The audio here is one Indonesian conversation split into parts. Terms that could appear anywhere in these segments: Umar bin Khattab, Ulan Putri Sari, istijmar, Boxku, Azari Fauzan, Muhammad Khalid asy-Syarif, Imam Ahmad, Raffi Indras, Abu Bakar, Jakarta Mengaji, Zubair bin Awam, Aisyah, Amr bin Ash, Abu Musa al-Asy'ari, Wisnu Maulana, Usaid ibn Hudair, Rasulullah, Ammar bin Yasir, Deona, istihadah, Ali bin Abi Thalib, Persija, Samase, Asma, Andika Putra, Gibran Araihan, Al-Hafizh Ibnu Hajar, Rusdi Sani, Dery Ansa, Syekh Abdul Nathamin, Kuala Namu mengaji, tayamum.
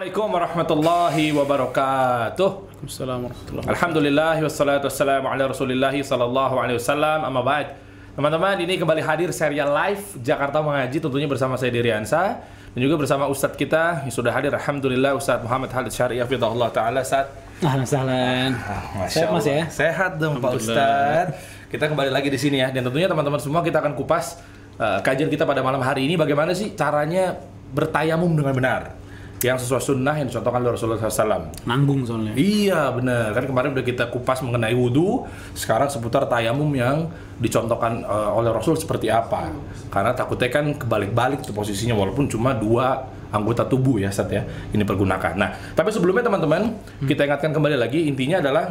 Assalamualaikum warahmatullahi wabarakatuh. Waalaikumsalam warahmatullahi wabarakatuh. Alhamdulillah wassalatu wassalamu ala Rasulillah sallallahu alaihi wasallam. Amma ba'd. Teman-teman, ini kembali hadir serial live Jakarta Mengaji, tentunya bersama saya Dery Ansa dan juga bersama ustadz kita yang sudah hadir, alhamdulillah, Ustadz Muhammad Khalid asy-Syarif hafizahullah taala. Ustadz, ahlan sahlan. Sehat Mas ya? Sehat dong Pak Ustadz. Kita kembali lagi di sini ya, dan tentunya teman-teman semua kita akan kupas kajian kita pada malam hari ini, bagaimana sih caranya bertayamum dengan benar, yang sesuai sunnah yang dicontohkan oleh Rasulullah SAW. Nanggung soalnya. Iya benar. Kan kemarin udah kita kupas mengenai wudu, sekarang seputar tayamum yang dicontohkan oleh Rasul seperti apa. Karena takutnya kan kebalik-balik tuh posisinya, walaupun cuma dua anggota tubuh ya Ustaz ya ini pergunakan. Nah, tapi sebelumnya teman-teman, kita ingatkan kembali lagi, intinya adalah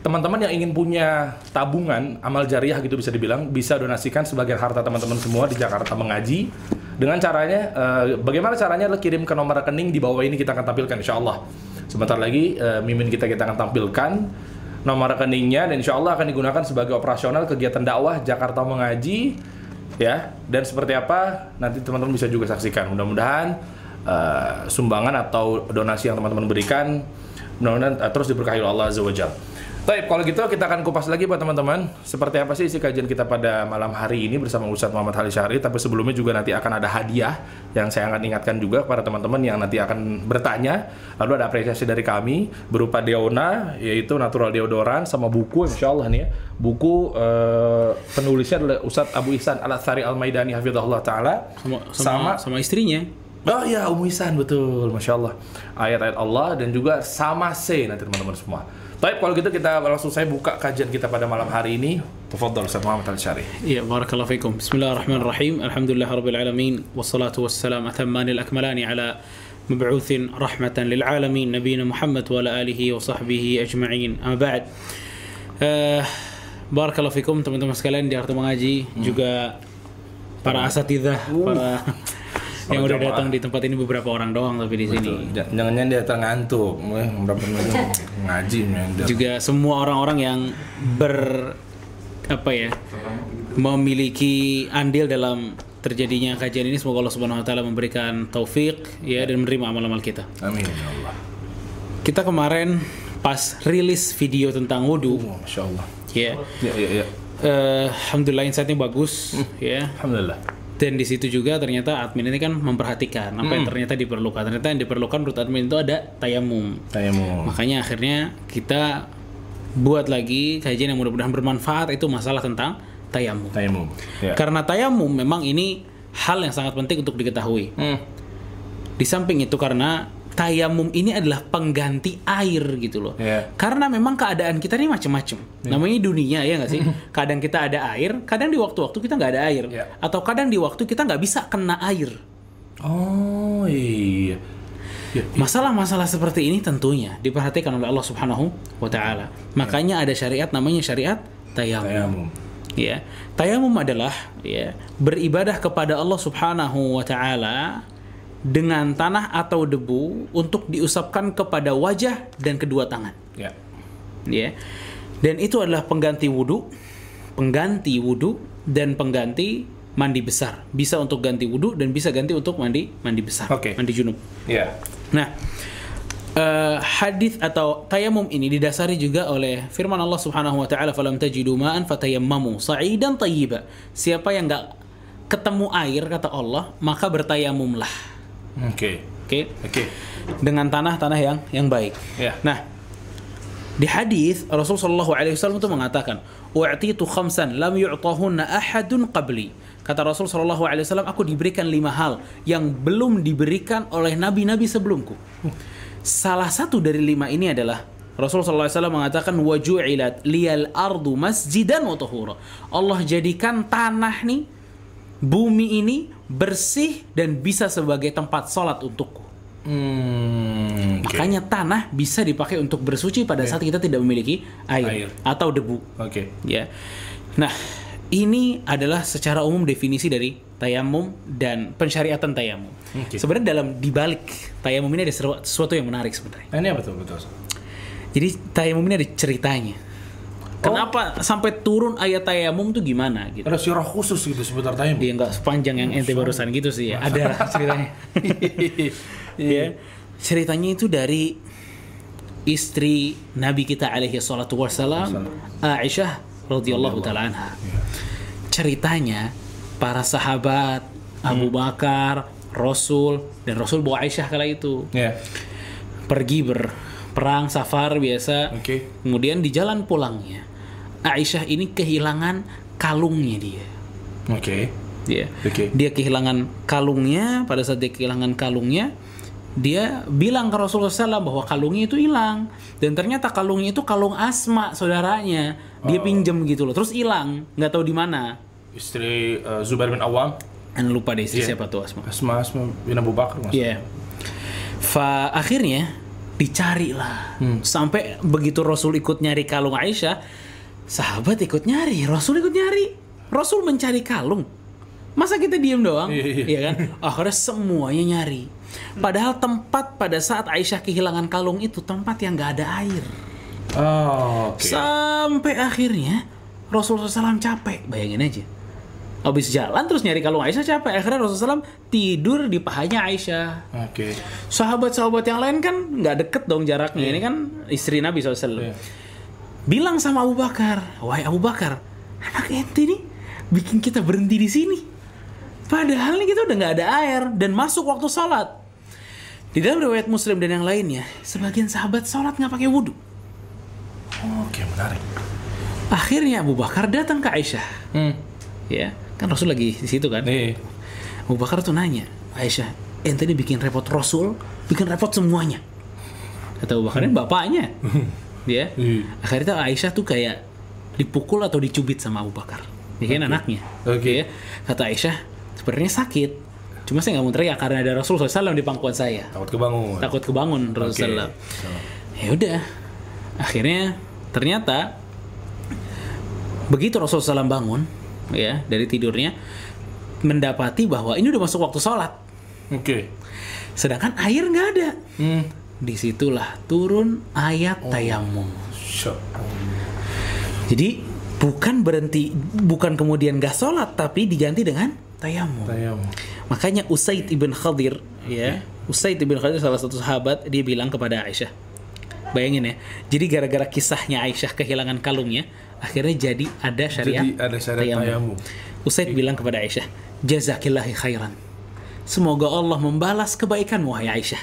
teman-teman yang ingin punya tabungan amal jariah gitu, bisa dibilang, bisa donasikan sebagian harta teman-teman semua di Jakarta Mengaji. Dengan caranya, bagaimana caranya adalah kirim ke nomor rekening di bawah ini, kita akan tampilkan insya Allah. Sebentar lagi mimin kita akan tampilkan nomor rekeningnya, dan insya Allah akan digunakan sebagai operasional kegiatan dakwah Jakarta Mengaji. Ya, dan seperti apa nanti teman-teman bisa juga saksikan. Mudah-mudahan sumbangan atau donasi yang teman-teman berikan mudah-mudahan terus diberkahi oleh Allah Azza wa Jalla. Baik, kalau gitu kita akan kupas lagi buat teman-teman seperti apa sih isi kajian kita pada malam hari ini bersama Ustadz Muhammad Khalid asy-Syarif. Tapi sebelumnya juga nanti akan ada hadiah yang saya akan ingatkan juga kepada teman-teman yang nanti akan bertanya. Lalu ada apresiasi dari kami berupa deona, yaitu natural deodoran, sama buku insya Allah nih ya. Buku penulisnya adalah Ustadz Abu Ihsan al-Atsari al-Madani hafizahullah ta'ala, sama istrinya. Oh iya, Umu Ihsan, betul, Masya Allah. Ayat-ayat Allah dan juga sama C nanti teman-teman semua. Baik, kalau gitu kita langsung saya buka kajian kita pada malam hari ini. Tafadhal Ustaz Muhammad Al-Syarif. Iya, barakallahu fikum. Bismillahirrahmanirrahim. Alhamdulillahirabbil alamin wassalatu wassalamu atammanil akmalani ala mab'utsin rahmatan lil alamin nabiyina Muhammad wa ala alihi wa sahbihi ajma'in. Amma ba'd. Barakallahu fikum teman-teman sekalian di Jakarta Mengaji, juga para asatidzah, para yang udah datang di tempat ini, beberapa orang doang tapi di sini. Jangan-jangan dia ngantuk. Berapa ngaji juga semua orang-orang yang memiliki andil dalam terjadinya kajian ini, semoga Allah Subhanahu wa taala memberikan taufik ya, dan menerima amal-amal kita. Amin ya Allah. Kita kemarin pas rilis video tentang wudu, masyaallah. Ya. Alhamdulillah insightnya bagus ya. Alhamdulillah. Dan di situ juga ternyata admin ini kan memperhatikan apa yang ternyata diperlukan. Ternyata yang diperlukan menurut admin itu ada tayamum. Makanya akhirnya kita buat lagi kajian yang mudah-mudahan bermanfaat, itu masalah tentang tayamum. Ya. Karena tayamum memang ini hal yang sangat penting untuk diketahui. Di samping itu, karena tayamum ini adalah pengganti air gitu loh. Karena memang keadaan kita ini macam-macam. Namanya dunia ya nggak sih? Kadang kita ada air, kadang di waktu-waktu kita nggak ada air, atau kadang di waktu kita nggak bisa kena air. Oh iya. Masalah-masalah seperti ini tentunya diperhatikan oleh Allah Subhanahu wa taala. Makanya ada syariat namanya syariat tayamum. Ya, tayamum adalah beribadah kepada Allah Subhanahu wa taala dengan tanah atau debu untuk diusapkan kepada wajah dan kedua tangan. Dan itu adalah pengganti wudu dan pengganti mandi besar. Bisa untuk ganti wudu dan bisa ganti untuk mandi besar, mandi junub. Nah, hadis atau tayamum ini didasari juga oleh firman Allah Subhanahu wa taala, "Falam tajidu ma'an fatayammamu sa'idan thayyiba." Siapa yang enggak ketemu air, kata Allah, maka bertayamumlah. Oke. Dengan tanah yang baik. Nah, di hadis Rasulullah SAW itu mengatakan, "U'titu khamsan lam yu'tahunna ahadun qabli." Kata Rasulullah SAW, aku diberikan 5 hal yang belum diberikan oleh nabi-nabi sebelumku. Salah satu dari 5 ini adalah Rasulullah SAW mengatakan, "Waju'ilat liyal ardu masjidan wa tahura." Allah jadikan tanah nih, bumi ini bersih dan bisa sebagai tempat sholat untukku. Makanya tanah bisa dipakai untuk bersuci pada saat kita tidak memiliki air. Atau debu. Nah, ini adalah secara umum definisi dari tayamum dan pensyariatan tayamum. Sebenarnya dalam dibalik tayamum ini ada sesuatu yang menarik sebenarnya. Ini apa tuh? Jadi tayamum ini ada ceritanya. Kenapa sampai turun ayat tayamum tuh gimana gitu? Ada sirah khusus gitu seputar tayamum. Iya, enggak sepanjang yang ente barusan gitu sih ya. Ada ceritanya. Iya. Ceritanya itu dari istri Nabi kita alaihi salatu wassalam, Aisyah radhiyallahu taala anha. Ceritanya para sahabat, Abu Bakar, Rasul, dan Rasul bawa Aisyah kala itu. Pergi berperang, safar biasa. Kemudian di jalan pulangnya, Aisyah ini kehilangan kalungnya dia. Dia kehilangan kalungnya. Pada saat dia kehilangan kalungnya, dia bilang ke Rasulullah SAW bahwa kalungnya itu hilang. Dan ternyata kalungnya itu kalung Asma, saudaranya. Dia pinjam gitu loh. Terus hilang, gak tahu di mana. Istri Zubair bin Awam. Anda lupa deh istri siapa tuh Asma. Asma bin Abu Bakar. Iya. Fa akhirnya dicari lah. Sampai begitu Rasul ikut nyari kalung Aisyah, sahabat ikut nyari, Rasul ikut nyari. Rasul mencari kalung. Masa kita diem doang? Iya kan? Akhirnya semuanya nyari. Padahal tempat pada saat Aisyah kehilangan kalung itu tempat yang nggak ada air. Sampai akhirnya Rasulullah SAW capek, bayangin aja. Abis jalan terus nyari kalung Aisyah capek. Akhirnya Rasulullah SAW tidur di pahanya Aisyah. Sahabat-sahabat yang lain kan nggak deket dong jaraknya. Ini kan istri Nabi SAW. Bilang sama Abu Bakar, wahai Abu Bakar, anak ente nih bikin kita berhenti di sini. Padahal nih kita udah nggak ada air dan masuk waktu sholat. Di dalam riwayat Muslim dan yang lainnya, sebagian sahabat sholat nggak pakai wudhu. Menarik. Akhirnya Abu Bakar datang ke Aisyah. Ya, kan Rasul lagi di situ kan. Abu Bakar tuh nanya, Aisyah, ente ini bikin repot Rasul, bikin repot semuanya. Kata Abu Bakar, bapaknya. Ya. Akhirnya Aisyah tuh kayak dipukul atau dicubit sama Abu Bakar. Ya kan anaknya. Ya. Kata Aisyah, sebenarnya sakit. Cuma saya nggak mau teriak karena ada Rasul SAW di pangkuan saya. Takut kebangun Rasulullah. Ya udah. Akhirnya ternyata begitu Rasulullah SAW bangun, ya dari tidurnya, mendapati bahwa ini udah masuk waktu sholat. Sedangkan air nggak ada. Disitulah turun ayat tayamum. Jadi bukan berhenti, bukan kemudian nggak sholat, tapi diganti dengan tayamum. Makanya Usaid ibn Hudair, ya Usaid ibn Hudair salah satu sahabat, dia bilang kepada Aisyah, bayangin ya, jadi gara-gara kisahnya Aisyah kehilangan kalungnya, akhirnya jadi ada syariat tayamum. Usaid bilang kepada Aisyah, jazakillahi khairan, semoga Allah membalas kebaikanmu wahai Aisyah.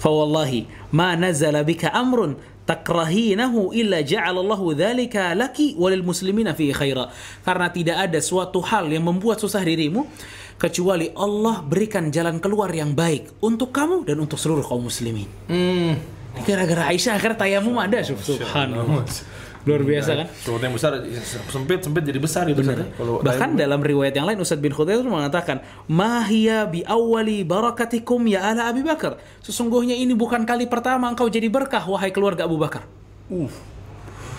Fa wallahi ma nazala bika amrun takrahinahu illa ja'alallahu dzalika laki walil muslimina fi khaira. Karena tidak ada suatu hal yang membuat susah dirimu kecuali Allah berikan jalan keluar yang baik untuk kamu dan untuk seluruh kaum muslimin. Gara-gara Aisyah akhirnya tayamum ada. Subhanallah, luar biasa kan. Suatu yang besar sempit jadi besar gitu. Bahkan dalam riwayat yang lain Usaid bin Hudair mengatakan, mahiya bi awali barakatikum ya ala Abi Bakar. Sesungguhnya ini bukan kali pertama engkau jadi berkah wahai keluarga Abu Bakar.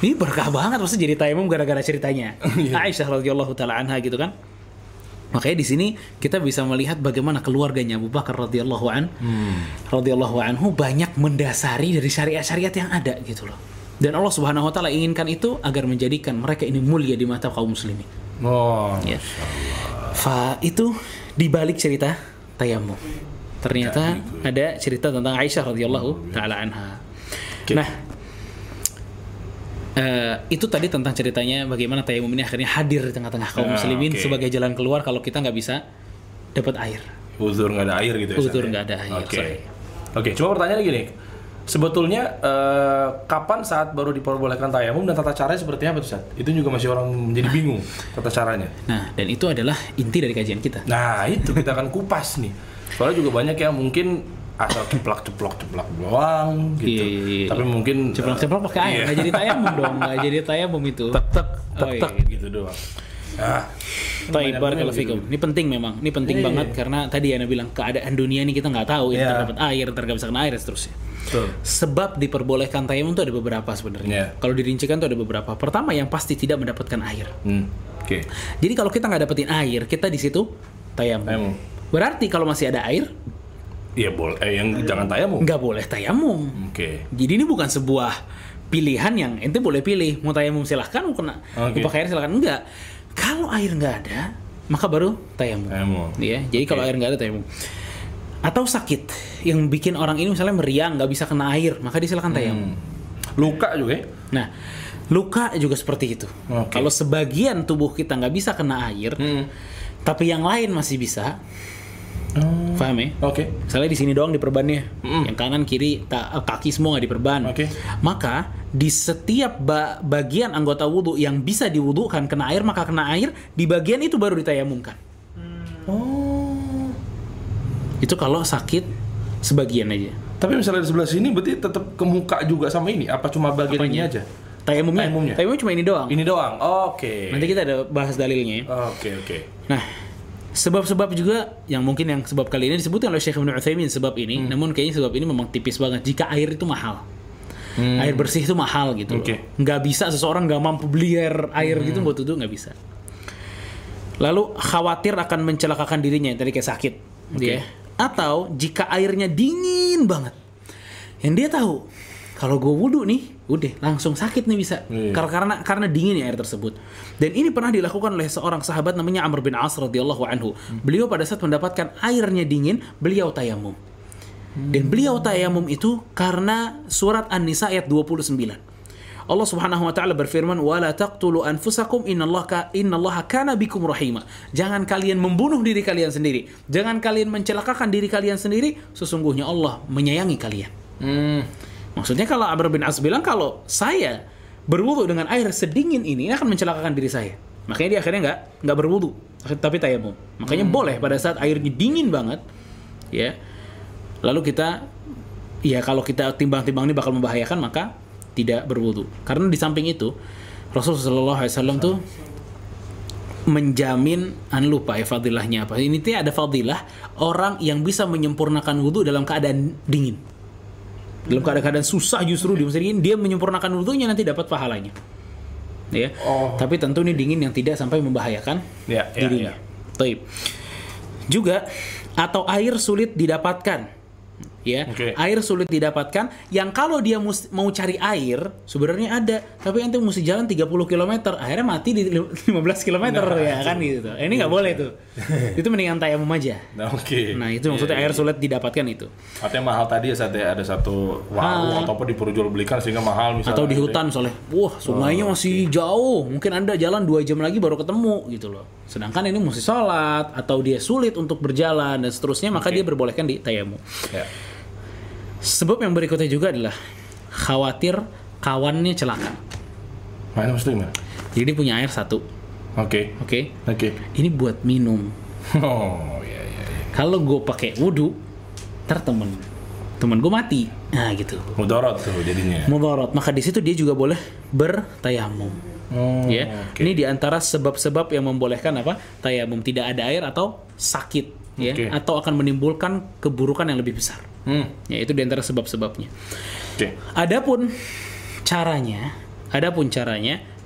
Ini berkah banget, maksudnya jadi tayamum gara-gara ceritanya Aisyah radhiyallahu taala anha gitu kan. Makanya di sini kita bisa melihat bagaimana keluarganya Abu Bakar radhiyallahu anhu banyak mendasari dari syariat-syariat yang ada gitu loh. Dan Allah Subhanahu wa taala inginkan itu agar menjadikan mereka ini mulia di mata kaum muslimin. Ya. Fa itu di balik cerita tayamum. Ternyata ada cerita tentang Aisyah radhiyallahu taala anha. Nah, itu tadi tentang ceritanya bagaimana tayamum ini akhirnya hadir di tengah-tengah kaum muslimin sebagai jalan keluar kalau kita nggak bisa dapat air. Uzur nggak ada air gitu ya? Uzur nggak ada air. Oke, cuma pertanyaan gini, sebetulnya kapan saat baru diperbolehkan tayamum dan tata caranya seperti apa tuh Ustaz? Itu juga masih orang menjadi bingung tata caranya. Nah, dan itu adalah inti dari kajian kita. Nah, itu kita akan kupas nih. Soalnya juga banyak yang mungkin asal ceplok doang gitu. Tapi mungkin ceplok pakai air nggak jadi tayamum dong, nggak jadi tayamum itu. Tek gitu doang. Baik, barakallahu fikum. Ini penting memang. Ini penting banget karena tadi Ana bilang keadaan dunia ini kita nggak tahu, ini terdapat air, terdapat kena air dan seterusnya. Sebab diperbolehkan tayamum itu ada beberapa sebenarnya. Kalau dirincikan itu ada beberapa. Pertama yang pasti tidak mendapatkan air. Jadi kalau kita nggak dapetin air, kita di situ tayamum. Berarti kalau masih ada air, ya boleh, jangan tayamum. Nggak boleh tayamum. Jadi ini bukan sebuah pilihan yang ente boleh pilih, mau tayamum silahkan, mau kena pakai air silahkan, enggak. Kalau air nggak ada, maka baru tayamum. Ya, jadi kalau air nggak ada tayamum. Atau sakit yang bikin orang ini misalnya meriang, nggak bisa kena air, maka disilahkan tayamum. Luka juga. Nah, luka juga seperti itu. Kalau sebagian tubuh kita nggak bisa kena air, tapi yang lain masih bisa. Paham ya? Misalnya di sini doang diperbannya, yang kanan kiri kaki semua nggak diperban. Maka di setiap bagian anggota wudhu yang bisa diwudhukan kena air, maka kena air di bagian itu baru ditayamumkan. Itu kalau sakit sebagian aja. Tapi misalnya di sebelah sini berarti tetap ke muka juga sama ini? Apa cuma bagian ini aja? Tayamumnya. Tayamum cuma ini doang. Ini doang. Nanti kita ada bahas dalilnya. Nah, sebab-sebab juga yang mungkin yang sebab kali ini disebutkan oleh Syekh Ibnu Utsaimin sebab ini, namun kayaknya sebab ini memang tipis banget. Jika air itu mahal, air bersih itu mahal gitu. Nggak bisa seseorang nggak mampu beli air gitu buat duduk, nggak bisa. Lalu khawatir akan mencelakakan dirinya yang tadi kayak sakit, ya. Atau jika airnya dingin banget, yang dia tahu kalau gue wudu nih, udah langsung sakit nih bisa. Karena dingin ya air tersebut. Dan ini pernah dilakukan oleh seorang sahabat namanya Amr bin Ash radhiyallahu anhu. Beliau pada saat mendapatkan airnya dingin, beliau tayamum. Dan beliau tayamum itu karena surat An-Nisa ayat 29. Allah Subhanahu wa taala berfirman, "Wa la taqtulu anfusakum innallaha kana bikum rahima." Jangan kalian membunuh diri kalian sendiri. Jangan kalian mencelakakan diri kalian sendiri, sesungguhnya Allah menyayangi kalian. Maksudnya kalau Amr bin Ash bilang kalau saya berwudu dengan air sedingin ini akan mencelakakan diri saya. Makanya dia akhirnya enggak berwudu, tapi tayamum. Makanya boleh pada saat airnya dingin banget, ya. Lalu kita kalau kita timbang-timbang ini bakal membahayakan, maka tidak berwudu. Karena di samping itu Rasulullah SAW tuh menjamin, lupa ya fadilahnya apa. Ini tuh ada fadilah orang yang bisa menyempurnakan wudu dalam keadaan dingin. Dalam keadaan susah justru dimestiin, dia menyempurnakan wudunya nanti dapat pahalanya. Ya. Tapi tentu ini dingin yang tidak sampai membahayakan dirinya. Taib. Juga atau air sulit didapatkan. Ya. Air sulit didapatkan yang kalau dia mau cari air sebenarnya ada, tapi nanti mesti jalan 30 km, akhirnya mati di 15 km gitu. Ini enggak boleh tuh. Itu mendingan tayamum aja. Nah, itu maksudnya air sulit didapatkan itu. Katanya mahal tadi ya, ada satu warung atau apa diperjual belikan sehingga mahal misalnya. Atau di hutan soalnya. Wah, sungainya masih jauh. Mungkin Anda jalan 2 jam lagi baru ketemu gitu loh. Sedangkan ini mesti sholat atau dia sulit untuk berjalan dan seterusnya, maka dia diperbolehkan di tayamum. Sebab yang berikutnya juga adalah khawatir kawannya celaka. Mana maksudnya? Jadi punya air satu. Ini buat minum. Kalau gue pakai wudu, temen gue mati. Nah gitu. Mudarat tuh jadinya. Mudarat. Maka di situ dia juga boleh bertayamum. Ini diantara sebab-sebab yang membolehkan apa? Tayamum, tidak ada air atau sakit. Ya, atau akan menimbulkan keburukan yang lebih besar. Ya, itu diantara sebab-sebabnya. Adapun caranya,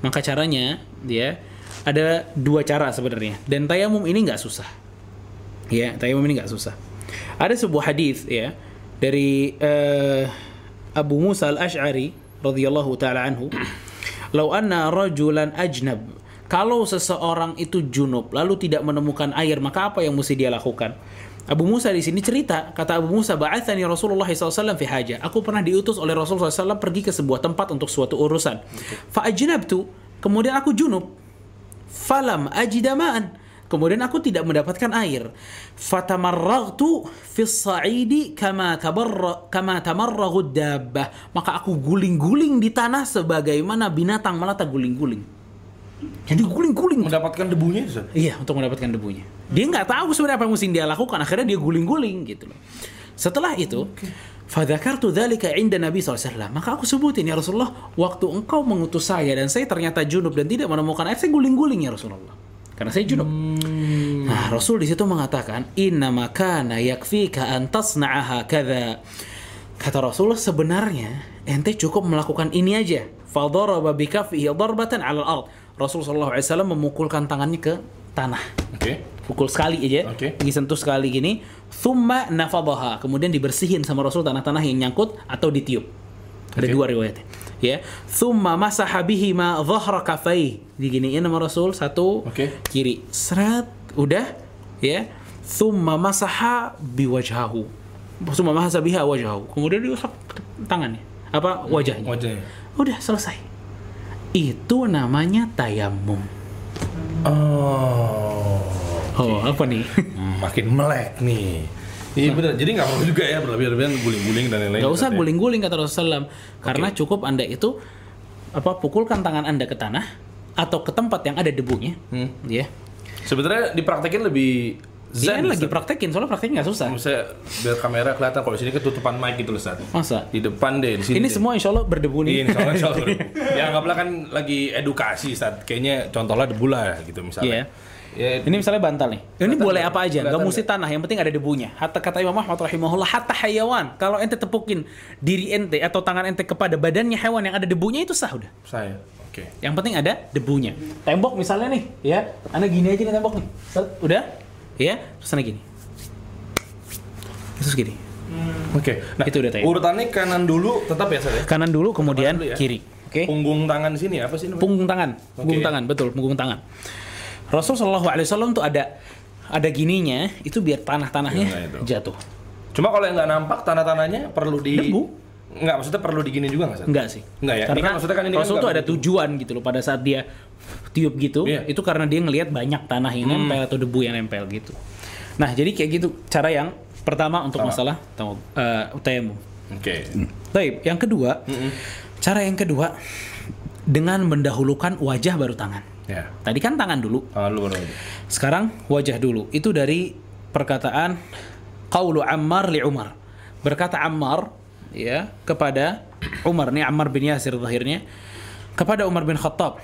maka caranya dia ada 2 cara sebenarnya. Dan tayamum ini nggak susah. Ya, tayamum ini nggak susah. Ada sebuah hadis ya dari Abu Musa al-Asy'ari radhiyallahu taala anhu. "Lau anna rajulan ajnab." Kalau seseorang itu junub lalu tidak menemukan air, maka apa yang mesti dia lakukan? Abu Musa di sini cerita, kata Abu Musa, "Ba'atsani Rasulullah SAW fi haja." Aku pernah diutus oleh Rasulullah SAW pergi ke sebuah tempat untuk suatu urusan. Fa ajnabtu, kemudian aku junub. Falam ajidamaan, kemudian aku tidak mendapatkan air. Fatamarraghtu fi as-sa'idi kama tamarraghu dabbah. Maka aku guling-guling di tanah sebagaimana binatang melata guling-guling. Jadi guling-guling mendapatkan debunya itu. Iya, untuk mendapatkan debunya. Dia nggak tahu sebenarnya apa yang mesti dia lakukan. Akhirnya dia guling-guling gitu loh. Setelah itu, fadzakartu dzalika 'inda Nabi sallallahu alaihi wasallam. Maka aku sebutin, "Ya Rasulullah, waktu engkau mengutus saya dan saya ternyata junub dan tidak menemukan air, saya guling-guling ya Rasulullah. Karena saya junub." Nah, Rasul di situ mengatakan, "Innama kana yakfika an tasna'aha kadza." Kata Rasulullah, sebenarnya ente cukup melakukan ini aja. Fadaraba bikafihi darbatan 'ala al-ard. Rasulullah SAW memukulkan tangannya ke tanah. Pukul sekali aja, disentuh sekali gini. Thumma nafadaha, kemudian dibersihin sama Rasul tanah-tanah yang nyangkut atau ditiup. Ada dua riwayatnya. Ya, thumma masaha bihi ma dhahra kafai. Diginiin sama Rasul satu kiri. Serat, udah, ya. Thumma masaha biwajhahu. Thumma masaha biha wajhahu. Kemudian diusap tangannya. Apa wajahnya? Wajahnya. Udah selesai. Itu namanya tayammum. Oh, apa nih? Makin melek nih. Iya benar. Jadi nggak perlu juga ya berlebihan guling-guling dan lain-lain. Nggak usah guling-guling kata Rasulullah, karena cukup Anda itu pukulkan tangan Anda ke tanah atau ke tempat yang ada debunya. Ya. Sebenarnya dipraktekin lebih zen. Iya, lagi praktekin, soalnya prakteknya nggak susah. Misalnya biar kamera kelihatan kalau di sini ketutupan mic gitu loh, Ustaz. Masa? Di depan deh, di sini. Ini deh. Semua insyaallah berdebu nih. Iya, insyaallah berdebu. Ya anggaplah kan lagi edukasi, Ustaz. Kayaknya contohnya debu lah gitu misalnya. Yeah. Ya, ini misalnya bantal nih. Ini boleh apa aja, enggak mesti tanah, yang penting ada debunya. Hatta kata Imam Ahmad rahimahullah, hatta hayawan. Kalau ente tepukin diri ente atau tangan ente kepada badannya hewan yang ada debunya itu sah udah. Sah ya. Oke. Yang penting ada debunya. Tembok misalnya nih, ya. Ana gini aja nih tembok nih. Udah? Ya, terus ana gini. Terus gini. Oke. Nah, itu udah tadi. Urutannya kanan dulu tetap ya, Ustaz ya. Kanan dulu kemudian kanan dulu, ya. Kiri. Oke. Punggung tangan sini apa sih namanya? Punggung tangan. Punggung tangan, betul, punggung tangan. Rasul sallallahu alaihi wasallam tuh ada gininya, itu biar tanah-tanahnya jatuh. Cuma kalau yang nggak nampak tanah-tanahnya perlu di debu? Nggak, maksudnya perlu digini juga nggak sih? Nggak sih. Nggak ya? Karena ini kan, maksudnya kan ini Rasul kan tuh ada tujuan gitu loh, pada saat dia tiup gitu, yeah. Itu karena dia ngelihat banyak tanah yang nempel atau debu yang nempel gitu. Nah jadi kayak gitu cara yang pertama untuk masalah tayammum. Oke. Baik, yang kedua, cara yang kedua dengan mendahulukan wajah baru tangan. Ya. Tadi kan tangan dulu. Sekarang wajah dulu. Itu dari perkataan qaulu Ammar li Umar. Berkata Ammar ya kepada Umar, nih Ammar bin Yasir zahirnya, kepada Umar bin Khattab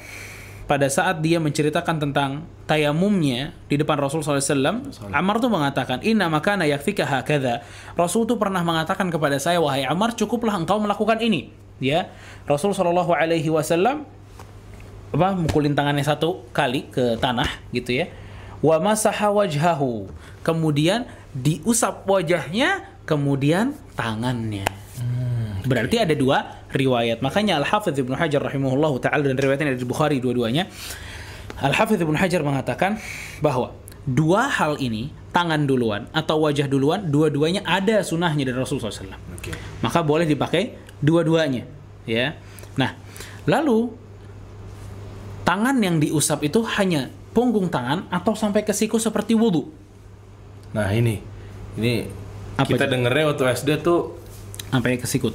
pada saat dia menceritakan tentang tayamumnya di depan Rasul sallallahu alaihi wasallam. Ammar tuh mengatakan, "Inna makana yakfika hakadha." Rasul tuh pernah mengatakan kepada saya, "Wahai Ammar, cukuplah engkau melakukan ini." Ya. Rasul sallallahu alaihi wasallam mukulin tangannya satu kali ke tanah gitu ya. Wa masaha wajhahu. Kemudian diusap wajahnya, kemudian tangannya. Berarti ada dua riwayat. Makanya Al-Hafizh Ibnu Hajar rahimahullahu taala, dan riwayatnya dari Bukhari dua-duanya. Al-Hafizh Ibnu Hajar mengatakan bahwa dua hal ini, tangan duluan atau wajah duluan, dua-duanya ada sunnahnya dari Rasulullah SAW. Maka boleh dipakai dua-duanya ya. Nah, lalu tangan yang diusap itu hanya punggung tangan atau sampai ke siku seperti wudu. Nah ini apa kita dengernya waktu SD tuh sampai ke siku.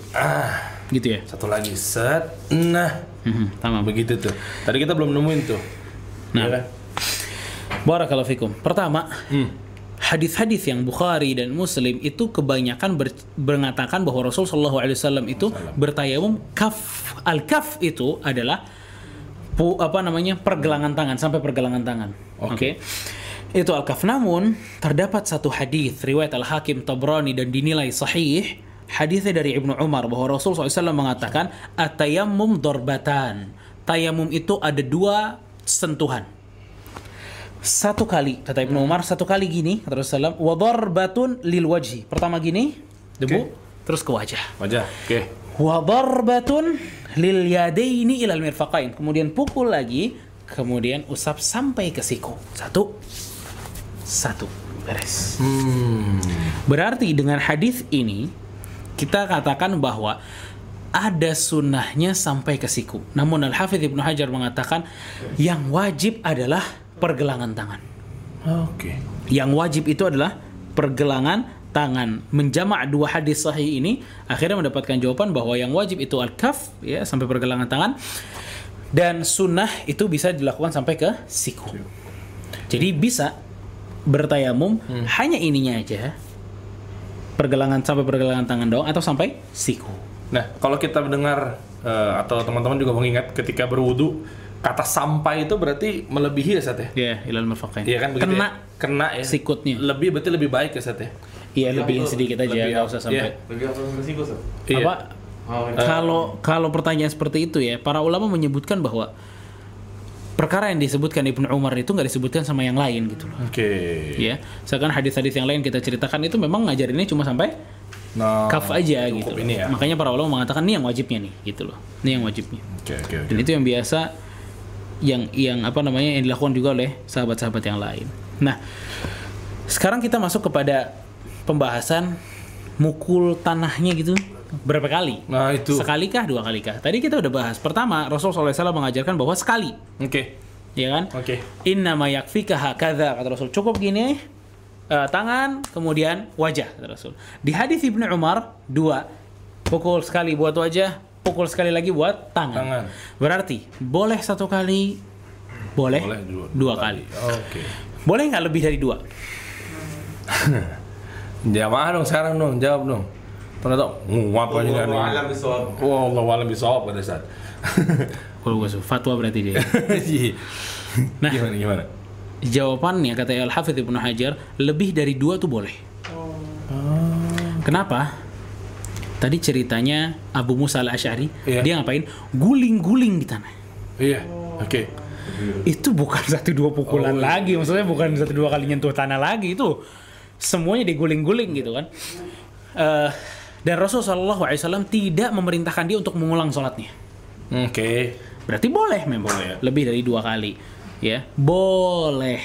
Gitu ya. Satu lagi set. Nah, tamam begitu tuh. Tadi kita belum nemuin tuh. Nah. Barakallahu fikum. Pertama, hadis-hadis yang Bukhari dan Muslim itu kebanyakan mengatakan bahwa Rasul sallallahu alaihi wasallam itu bertayamum kaf. Al-kaf itu adalah pergelangan tangan, sampai pergelangan tangan. Oke. Itu al-kaf. Namun terdapat satu hadis riwayat Al-Hakim Tabrani dan dinilai sahih, hadisnya dari Ibnu Umar bahwa Rasul SAW mengatakan at-tayammum darbatan. Tayammum itu ada dua sentuhan. Satu kali kata Ibnu Umar, satu kali gini kata Rasulullah, wa darbatun lil wajhi. Pertama gini, debu, terus ke wajah. Oke. Wa darbatun lil yadaini ilal mirfaqain. Kemudian pukul lagi, kemudian usap sampai ke siku. Satu. Beres. Berarti dengan hadis ini kita katakan bahwa ada sunnahnya sampai ke siku. Namun Al-Hafidh Ibnu Hajar mengatakan yang wajib adalah pergelangan tangan. Yang wajib itu adalah pergelangan tangan. Menjamak dua hadis sahih ini akhirnya mendapatkan jawaban bahwa yang wajib itu al-kaf ya, sampai pergelangan tangan, dan sunnah itu bisa dilakukan sampai ke siku. Jadi bisa bertayamum hanya ininya aja, pergelangan sampai pergelangan tangan doang atau sampai siku. Nah, kalau kita mendengar atau teman-teman juga mengingat ketika berwudu, kata sampai itu berarti melebihi ya, Sat ya? Iya, ilal marfaqain. Iya kan begitu. Kena ya. Sikutnya. Lebih, berarti lebih baik ya, Sat ya? Iya, lebihin sedikit aja, enggak usah sampai. Lebih apa sampai sikut, Sat? Apa? Kalau pertanyaan seperti itu ya, para ulama menyebutkan bahwa perkara yang disebutkan Ibnu Umar itu enggak disebutkan sama yang lain gitu loh. Ya, misalkan hadis-hadis yang lain kita ceritakan itu memang ngajarinnya cuma sampai kaf aja gitu. Ya. Makanya para ulama mengatakan ini yang wajibnya nih gitu loh. Ini yang wajibnya. Okay. Dan itu yang biasa yang apa namanya yang dilakukan juga oleh sahabat-sahabat yang lain. Nah, sekarang kita masuk kepada pembahasan mukul tanahnya gitu. Berapa kali? Nah, itu. Sekali kah, dua kali kah? Tadi kita udah bahas. Pertama, Rasulullah SAW mengajarkan bahwa sekali. Oke. Iya kan? Oke. Innama yakfika hakadha, kata Rasul. Cukup gini, tangan, kemudian wajah, kata Rasul. Di hadis Ibnu Umar, dua. Pukul sekali buat wajah, pukul sekali lagi buat tangan. Berarti, boleh satu kali, boleh dua kali. Oke. Boleh nggak lebih dari dua? Jamaah dong, sekarang dong, jawab dong. Pernah tau? Apa ini? Wallahualam bisawab pada saat. Kalau gue fatwa berarti dia. Nah, gimana? Jawabannya kata Al-Hafizh Ibnu Hajar, lebih dari dua tuh boleh. Kenapa? Tadi ceritanya Abu Musa al-Asy'ari, dia ngapain? Guling-guling di tanah. Iya. Oke. Itu bukan 1-2 pukulan lagi, maksudnya bukan 1-2 kali nyentuh tanah lagi, itu semuanya diguling-guling gitu kan. Dan Rasulullah SAW tidak memerintahkan dia untuk mengulang sholatnya. Oke. Berarti boleh memang. Boleh. Lebih dari dua kali, ya. Boleh.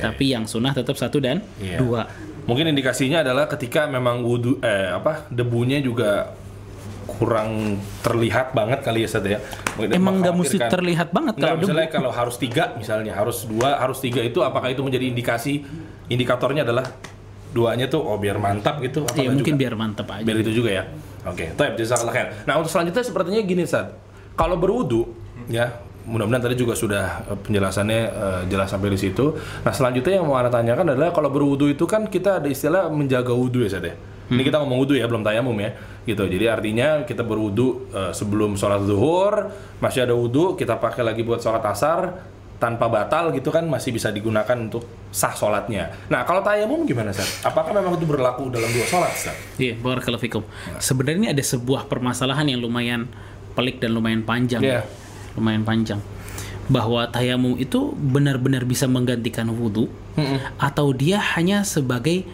Tapi yang sunnah tetap satu dan dua. Mungkin indikasinya adalah ketika memang wudu, debunya juga kurang terlihat banget kali ya, Ustaz ya. Emang nggak mesti terlihat banget kalau debu. Misalnya kalau harus 3, misalnya harus 2, harus 3 itu apakah itu menjadi indikatornya adalah duanya tuh biar mantap gitu. Iya mungkin juga? Biar mantap aja. Biar itu juga ya. Oke. Taib jazakallah khair. Nah untuk selanjutnya sepertinya gini Ustaz. Kalau berwudu ya mudah-mudahan tadi juga sudah penjelasannya jelas sampai di situ. Nah selanjutnya yang mau Anda tanyakan adalah kalau berwudu itu kan kita ada istilah menjaga wudu ya Ustaz ya. Ini kita ngomong wudu ya belum tayamum ya. Gitu. Jadi artinya kita berwudu sebelum sholat zuhur masih ada wudu kita pakai lagi buat sholat asar. Tanpa batal gitu kan masih bisa digunakan untuk sah sholatnya. Nah kalau tayamum gimana Ustaz? Apakah memang itu berlaku dalam dua sholat Ustaz? Iya, barakallahu fikum. Sebenarnya ini ada sebuah permasalahan yang lumayan pelik dan lumayan panjang. Lumayan panjang. Bahwa tayamum itu benar-benar bisa menggantikan wudu atau dia hanya sebagai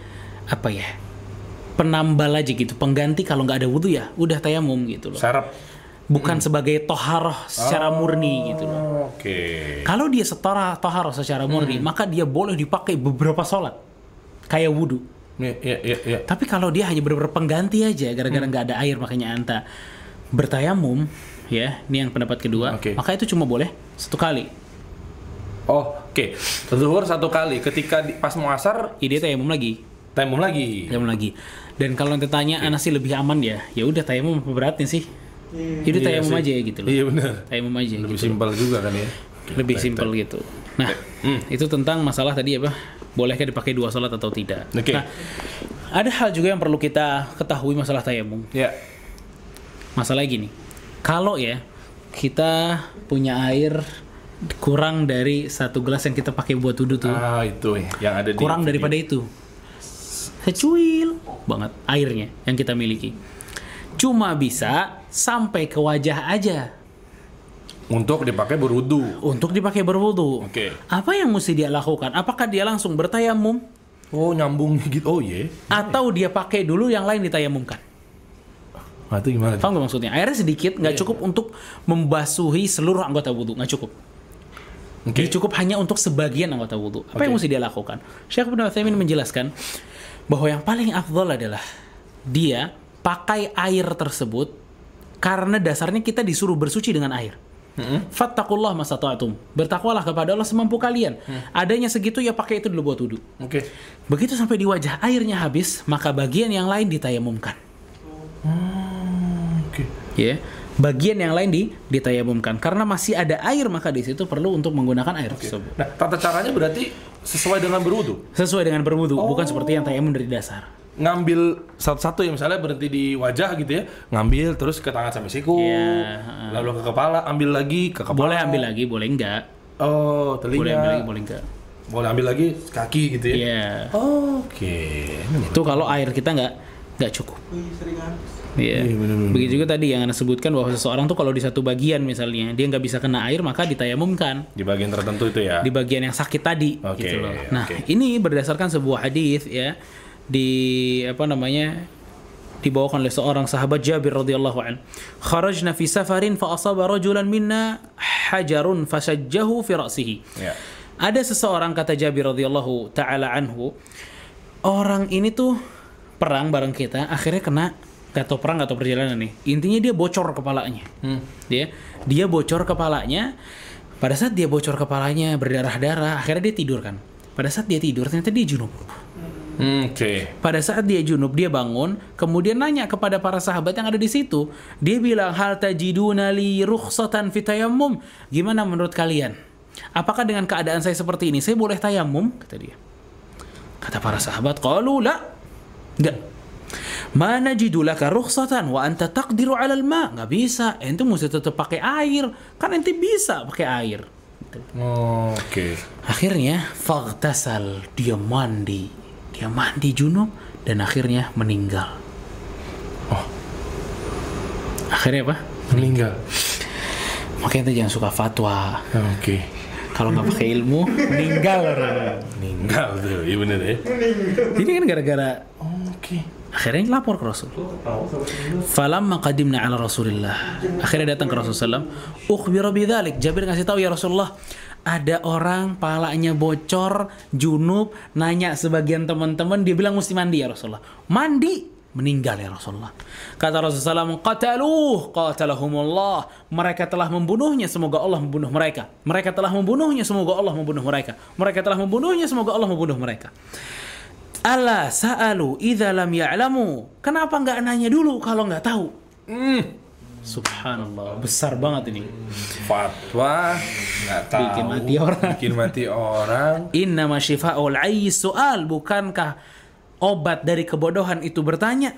penambal aja gitu, pengganti kalau nggak ada wudu ya udah tayamum gitu loh. Syarab. Bukan sebagai toharoh secara murni gitu loh. Oke. Kalau dia setara toharoh secara murni, maka dia boleh dipakai beberapa sholat kayak wudu. Iya. Tapi kalau dia hanya benar-benar pengganti aja, gara-gara nggak ada air makanya anta bertayamum, ya. Ini yang pendapat kedua. Okay. Maka itu cuma boleh satu kali. Oke. Zuhur satu kali. Ketika pas mau asar, ide tayamum lagi. Tayamum lagi. Dan kalau nanti tanya, anak sih lebih aman ya. Ya udah tayamum beratnya sih. Jadi tayamum aja ya gitu loh. Iya benar. Tayamum aja. Lebih gitu simpel juga kan ya. Lebih simpel gitu. Nah, itu tentang masalah tadi bolehkah dipakai dua salat atau tidak. Okay. Nah, ada hal juga yang perlu kita ketahui masalah tayamum. Ya. Masalahnya gini. Kalau kita punya air kurang dari 1 gelas yang kita pakai buat wudu tuh. Itu yang ada di kurang video. Daripada itu. Secuil banget airnya yang kita miliki. Cuma bisa sampai ke wajah aja. Untuk dipakai berwudu. Oke. Apa yang mesti dia lakukan? Apakah dia langsung bertayamum? Nyambung gitu. Atau dia pakai dulu yang lain ditayamumkan? Itu gimana? Paham nggak maksudnya? Airnya sedikit, nggak cukup untuk membasuhi seluruh anggota wudu, nggak cukup. Okay. Dia cukup hanya untuk sebagian anggota wudu. Apa yang mesti dia lakukan? Syekh Abdul Nathamin menjelaskan bahwa yang paling afdal adalah dia pakai air tersebut karena dasarnya kita disuruh bersuci dengan air. Fattakullah masata'atum. Bertakwalah kepada Allah semampu kalian. Adanya segitu pakai itu dulu buat wudu. Oke. Begitu sampai di wajah airnya habis, maka bagian yang lain ditayamumkan. Oke. Ya. Bagian yang lain ditayamumkan karena masih ada air maka di situ perlu untuk menggunakan air tersebut. Nah, tata caranya berarti sesuai dengan berwudu. Sesuai dengan berwudu, bukan seperti yang tayamum dari dasar. Ngambil satu-satu ya, misalnya berhenti di wajah gitu ya, ngambil terus ke tangan sampai siku, lalu ke kepala, ambil lagi ke kepala. Boleh ambil lagi, boleh enggak. Telinga. Boleh ambil lagi, boleh enggak. Boleh ambil lagi kaki gitu ya. Oke. Itu kalau air kita enggak cukup. Iya. Begitu juga tadi yang Anda sebutkan bahwa seseorang tuh kalau di satu bagian misalnya dia nggak bisa kena air maka ditayamumkan di bagian tertentu itu ya. Di bagian yang sakit tadi gitu loh. Nah, ini berdasarkan sebuah hadis ya. Di dibawakan oleh seorang sahabat Jabir radhiyallahu an. Kharajna fi safarin fa asaba rajulan minna hajarun fasajjahu fi ra'sihi. Ada seseorang, kata Jabir radhiyallahu taala anhu, orang ini tuh perang bareng kita, akhirnya kena, gak tau perang, gak tau perjalanan nih. Intinya dia bocor kepalanya. Dia bocor kepalanya. Pada saat dia bocor kepalanya, berdarah-darah, akhirnya dia tidur kan. Pada saat dia tidur, ternyata dia junub. Pada saat dia junub, dia bangun, kemudian nanya kepada para sahabat yang ada di situ. Dia bilang, hal tajiduna li rukhsatan fi tayammum. Gimana menurut kalian? Apakah dengan keadaan saya seperti ini, saya boleh tayammum? Kata dia. Kata para sahabat, qalu la. Enggak. Mana jidulaka rukhsatan wa anta taqdiru 'ala al-ma. Enggak bisa. Ente mesti tetap pakai air. Kan ente bisa pakai air. Oke. Akhirnya faghtasal, dia mandi. Dia mandi junub dan akhirnya meninggal. Akhirnya apa? Meninggal. Makanya ente jangan suka fatwa. Oke. Kalau nggak pakai ilmu, meninggal orang. Meninggal tuh, iya bener ya. Ini kan gara-gara akhirnya lapor ke Rasul. Falamma qadimna ala Rasulillah. Akhirnya datang ke Rasulullah. Ukhbira bidzalik. Jabir ngasih tahu, ya Rasulullah, ada orang palanya bocor, junub, nanya sebagian teman-teman, dia bilang mesti mandi ya Rasulullah. Mandi, meninggal ya Rasulullah. Kata Rasulullah, qataluh, qatalahumullah. Mereka telah membunuhnya, semoga Allah membunuh mereka. Mereka telah membunuhnya, semoga Allah membunuh mereka. Mereka telah membunuhnya, semoga Allah membunuh mereka. Ala sa'alu idza lam ya'lamu. Kenapa enggak nanya dulu kalau enggak tahu? Subhanallah, besar banget ini. Fatwa enggak tahu. Bikin mati orang. Bikin mati orang. Inna ma syifa'ul 'ayyi su'al. Bukankah obat dari kebodohan itu bertanya?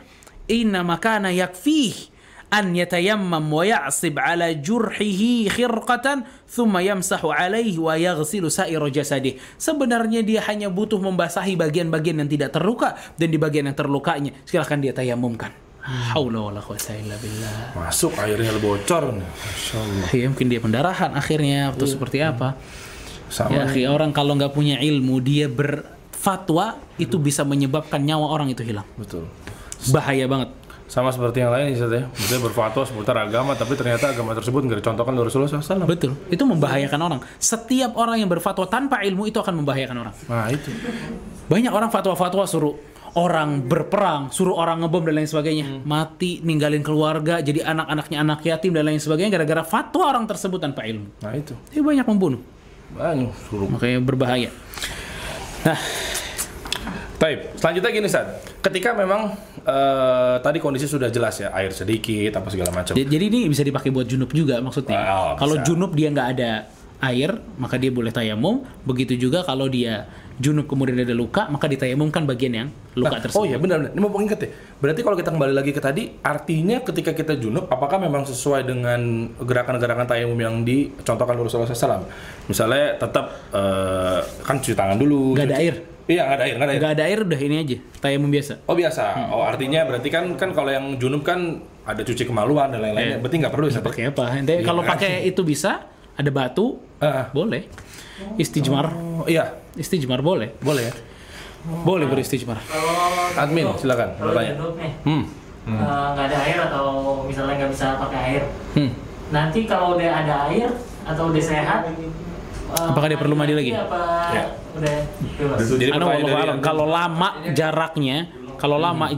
Inna makana yakfih an yatayammam wa ya'sib ala jurhihi khirqatan thumma yamsahu alaihi wa yaghsilu sa'ira jasadih. Sebenarnya dia hanya butuh membasahi bagian-bagian yang tidak terluka, dan di bagian yang terlukanya silakan dia tayammumkan. Haula wala quwwata illa billah. Masuk airnya bocor. Masyaallah. Ya mungkin dia pendarahan akhirnya atau seperti apa. Ya, orang kalau enggak punya ilmu dia fatwa itu bisa menyebabkan nyawa orang itu hilang. Betul. Bahaya banget. Sama seperti yang lain Ustaz ya. Maksudnya berfatwa seputar agama tapi ternyata agama tersebut enggak dicontohkan oleh Rasulullah SAW. Betul. Itu membahayakan orang. Setiap orang yang berfatwa tanpa ilmu itu akan membahayakan orang. Nah, itu. Banyak orang fatwa-fatwa suruh orang berperang, suruh orang ngebom dan lain sebagainya. Mati, ninggalin keluarga, jadi anak-anaknya anak yatim dan lain sebagainya gara-gara fatwa orang tersebut tanpa ilmu. Nah, itu. Dia banyak membunuh. Banyak suruh. Makanya berbahaya. Nah, baik, selanjutnya gini Ustaz, ketika memang tadi kondisi sudah jelas ya, air sedikit, apa segala macam. Jadi ini bisa dipakai buat junub juga maksudnya. Kalau junub dia nggak ada air, maka dia boleh tayamum. Begitu juga kalau dia junub kemudian ada luka, maka ditayamumkan bagian yang luka tersebut. Oh iya benar-benar, ini mau ingat ya. Berarti kalau kita kembali lagi ke tadi, artinya ketika kita junub, apakah memang sesuai dengan gerakan-gerakan tayamum yang dicontohkan Rasulullah SAW? Misalnya tetap, kan cuci tangan dulu. Nggak ada air? Iya, nggak ada air udah ini aja, tayamum biasa. Oh biasa, oh artinya berarti kan kalau yang junub kan ada cuci kemaluan dan lain-lain, berarti nggak perlu. Nggak pakai apa, kalau pakai itu bisa, ada batu, boleh. Istijmar, iya, istijmar boleh ya? Boleh beristijmar. Admin, silakan. Nggak ada air atau misalnya nggak bisa pakai air, nanti kalau udah ada air atau udah sehat, apakah dia perlu mandi lagi? Udah. Jadi kalau lama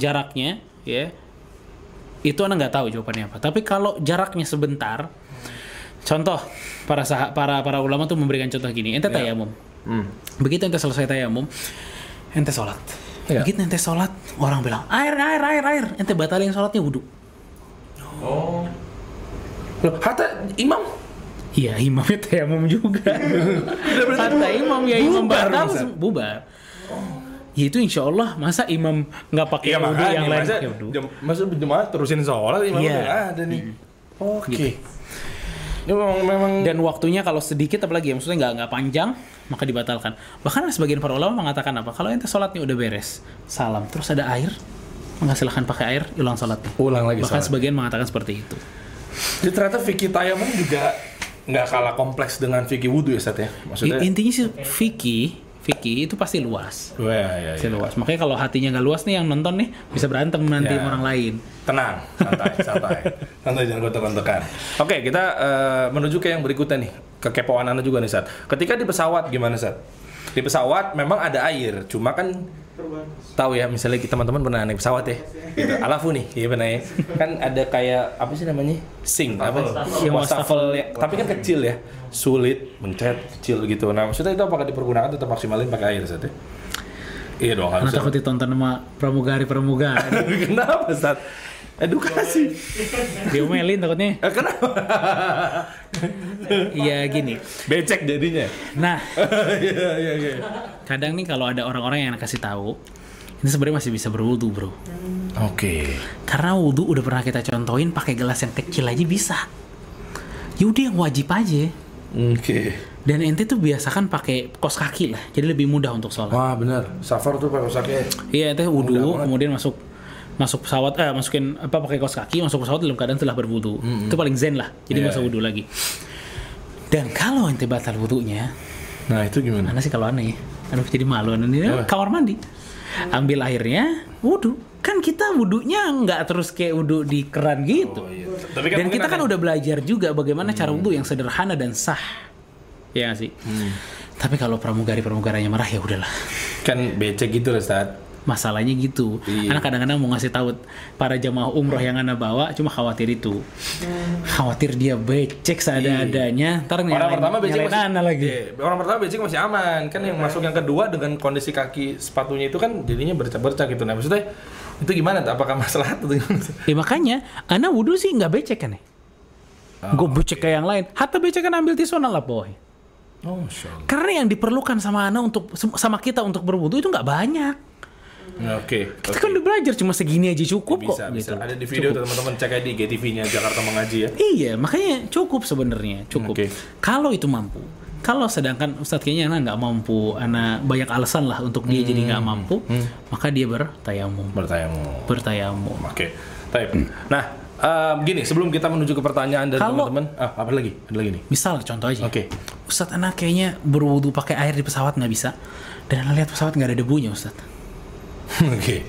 jaraknya, ya itu anak nggak tahu jawabannya apa. Tapi kalau jaraknya sebentar, contoh para ulama tuh memberikan contoh gini. Ente tayamum, begitu ente selesai tayamum, ente sholat. Begitu ente sholat, orang bilang air. Ente batalin sholatnya wudhu. Hatta imam. Iya, imamnya tayamum juga. Kata imam, ya imam batal bubar. Ya itu insya Allah, masa imam nggak pakai wudu yang lain? Masa jemaah terusin sholat, imam udah ada nih. Oke. Memang. Dan waktunya kalau sedikit, apalagi ya, maksudnya nggak panjang, maka dibatalkan. Bahkan sebagian para ulama mengatakan apa? Kalau ente sholatnya udah beres, salam, terus ada air, nggak silahkan pakai air, ulang sholatnya. Ulang lagi. Bahkan sebagian mengatakan seperti itu. Jadi ternyata fikih tayamum juga nggak kalah kompleks dengan fikih wudu ya Ustaz ya? Maksudnya intinya sih fikih fikih itu pasti luas. Pasti luas. Makanya kalau hatinya nggak luas nih yang nonton nih bisa berantem nanti sama orang lain. Tenang, santai, santai. Santai jangan gontok-gontokan. Oke, kita menuju ke yang berikutnya nih. Kekepoan Anda juga nih, Sat. Ketika di pesawat gimana, Sat? Di pesawat memang ada air, cuma kan tahu ya, misalnya kita teman-teman pernah naik pesawat ya, gitu. Alafu nih, iya benar ya. Kan ada kayak apa sih namanya, sink, apa? Wastafel, ya. Tapi kan kecil ya, sulit mencet kecil gitu. Nah maksudnya itu apakah dipergunakan tetap maksimalin pakai air Sat? Iya dong. Karena takut ditonton sama pramugari. Kenapa Sat? Edukasi. Diomelin takutnya. Kenapa? Iya gini. Becek jadinya. Nah. Iya. Kadang nih kalau ada orang-orang yang kasih tahu, ini sebenarnya masih bisa berwudu, Bro. Oke. Karena wudu udah pernah kita contohin pakai gelas yang kecil aja bisa. Ya udah yang wajib aja. Oke. Dan ente tuh biasakan pakai kos kaki lah. Jadi lebih mudah untuk sholat. Wah, benar. Safar tuh pakai kos kaki. Iya, ente wudu kemudian masuk pesawat, masukin apa pakai kaos kaki, masuk pesawat dalam keadaan telah berwudu. Itu paling zen lah, jadi nggak usah wudu lagi. Dan kalau ente batal wudunya, nah itu gimana? Aneh sih kalau aneh, jadi malu aneh. Kamar mandi, ambil airnya, wudu. Kan kita wudunya nggak terus kayak wudu di keran gitu. Oh, iya. Tapi kan dan kita kan udah belajar juga bagaimana cara wudu yang sederhana dan sah, ya nggak sih. Tapi kalau pramugari-pramugaranya marah ya udahlah. Kan becek gitu loh Ustaz. Masalahnya gitu, karena kadang-kadang mau ngasih tahu para jamaah umroh yang Ana bawa, cuma khawatir itu, khawatir dia becek seada-adanya. Ntar orang pertama becek masih lagi. Orang pertama becek masih aman, kan yang masuk yang kedua dengan kondisi kaki sepatunya itu kan jadinya bercak-bercak gitu. Nah maksudnya itu gimana? Apakah masalah itu? Ya makanya Ana wudu sih nggak becek kan ya? Gue becek kayak yang lain. Hatta becek kan ambil tisonal lah boy. Karena yang diperlukan sama Ana untuk sama kita untuk berwudu itu nggak banyak. Oke. Kita kan udah belajar cuma segini aja cukup bisa, kok. Bisa. Gitu. Ada di video teman-teman cek aja di GTV-nya Jakarta Mengaji ya. Iya, makanya cukup sebenarnya, cukup. Okay. Kalau itu mampu. Kalau sedangkan Ustadz kayaknya Ana nggak mampu, Ana banyak alasan lah untuk dia jadi nggak mampu, maka dia bertayamum. Oke. Nah, gini sebelum kita menuju ke pertanyaan dari teman-teman, apa lagi? Ada lagi nih. Misal contoh aja. Oke. Ustadz Ana kayaknya berwudu pakai air di pesawat nggak bisa. Dan Ana lihat pesawat nggak ada debunya Ustadz. Oke.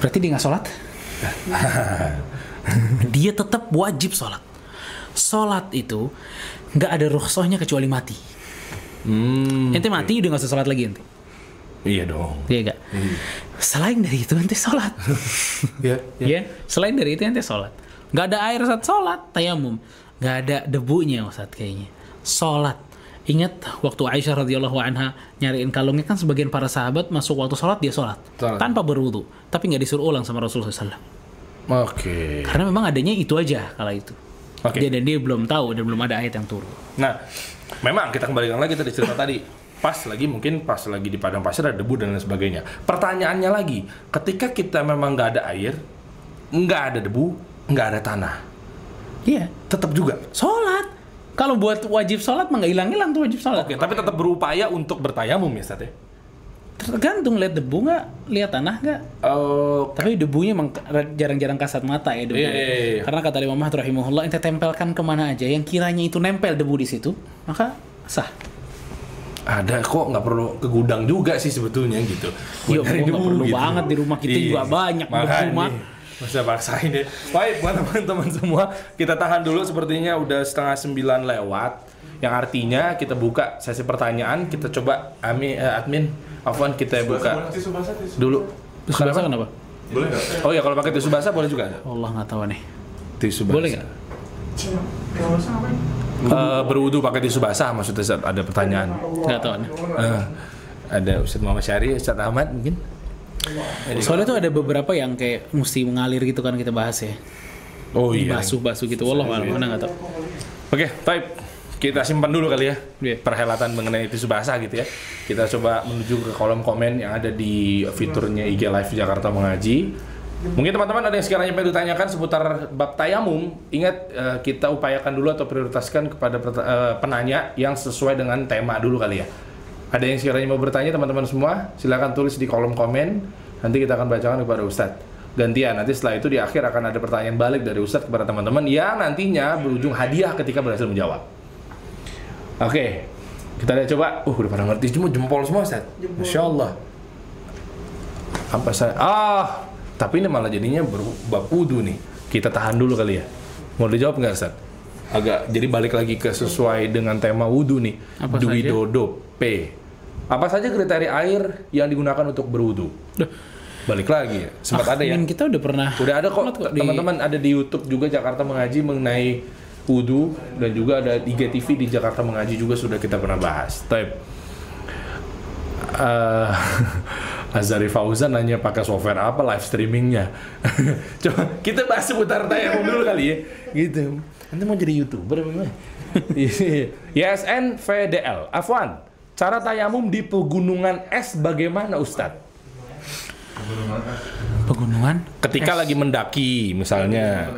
Berarti dia nggak sholat? Dia tetap wajib sholat. Sholat itu nggak ada rukhsahnya kecuali mati. Ente mati udah nggak usah sholat lagi ente. Iya dong. Iya gak? Selain dari itu ente sholat. Iya. Selain dari itu ente sholat. Nggak ada air saat sholat, tayamum. Nggak ada debunya saat kayaknya. Sholat. Ingat waktu Aisyah radhiyallahu anha nyariin kalungnya kan sebagian para sahabat masuk waktu sholat dia sholat tanpa berwudu tapi nggak disuruh ulang sama Rasulullah SAW. Oke. Karena memang adanya itu aja kala itu. Dan dia belum tahu dan belum ada ayat yang turun. Nah, memang kita kembalikan lagi tadi cerita tadi pas lagi di padang pasir ada debu dan lain sebagainya. Pertanyaannya lagi, ketika kita memang nggak ada air, nggak ada debu, nggak ada tanah, tetap juga sholat. Kalau buat wajib sholat mah nggak hilang-hilang tuh wajib sholat. Oke, tapi tetap berupaya untuk bertayamum ya Ustaz ya? Tergantung lihat debu nggak, lihat tanah nggak. Tapi debunya emang jarang-jarang kasat mata ya debu. Iya. Karena kata Imam Ahmad rahimahullah, ente tempelkan kemana aja yang kiranya itu nempel debu di situ, maka sah. Ada kok, nggak perlu ke gudang juga sih sebetulnya gitu. Iya, nggak perlu gitu. Banget di rumah kita juga banyak debu mah. Masa paksain deh. Baik buat teman-teman semua, kita tahan dulu sepertinya udah 8:30 lewat. Yang artinya kita buka sesi pertanyaan, kita coba admin Afwan kita buka dulu. Tisu basah kenapa? Boleh enggak? Oh ya kalau pakai tisu basah boleh juga. Allah enggak tahu nih. Tisu basah. Boleh enggak? Berwudu pakai tisu basah maksudnya ada pertanyaan. Enggak tahu nih. Ada Ustaz Muhammad Syari, Ustaz Ahmad mungkin. Soalnya tuh ada beberapa yang kayak mesti mengalir gitu kan kita bahas ya. Oh iya. Basuh-basuh gitu. Wallah malam mana nggak tahu. Oke, baik. Kita simpan dulu kali ya perhelatan mengenai tisu basah gitu ya. Kita coba menuju ke kolom komen yang ada di fiturnya IG Live Jakarta Mengaji. Mungkin teman-teman ada yang sekiranya pengen ditanyakan seputar bab tayamum. Ingat kita upayakan dulu atau prioritaskan kepada penanya yang sesuai dengan tema dulu kali ya. Ada yang sekiranya mau bertanya teman-teman semua, silakan tulis di kolom komen. Nanti kita akan bacakan kepada Ustadz. Gantian, nanti setelah itu di akhir akan ada pertanyaan balik dari Ustadz kepada teman-teman yang nantinya berujung hadiah ketika berhasil menjawab. Oke, Kita lihat coba. Udah pada ngerti, cuma jempol semua, Ustaz. Masya Allah. Apa saya? Tapi ini malah jadinya berbab wudu nih. Kita tahan dulu kali ya. Mau dijawab nggak, Ustaz? Agak jadi balik lagi ke sesuai dengan tema wudu nih. Duwidodo P. Apa saja kriteria air yang digunakan untuk berwudu? Balik lagi ya. Sempat ada ya. Kita udah pernah. Udah ada kok teman-teman, ada di YouTube juga Jakarta Mengaji mengenai wudu, dan juga ada IGTV di Jakarta Mengaji juga sudah kita pernah bahas. Azari Fauzan nanya pakai software apa live streamingnya. Coba kita bahas seputar tayamum dulu kali ya. Gitu. Nanti mau jadi YouTuber memang. YSN VDL. Afwan, cara tayamum di pegunungan es bagaimana, Ustadz? Pegunungan? Ketika lagi mendaki misalnya.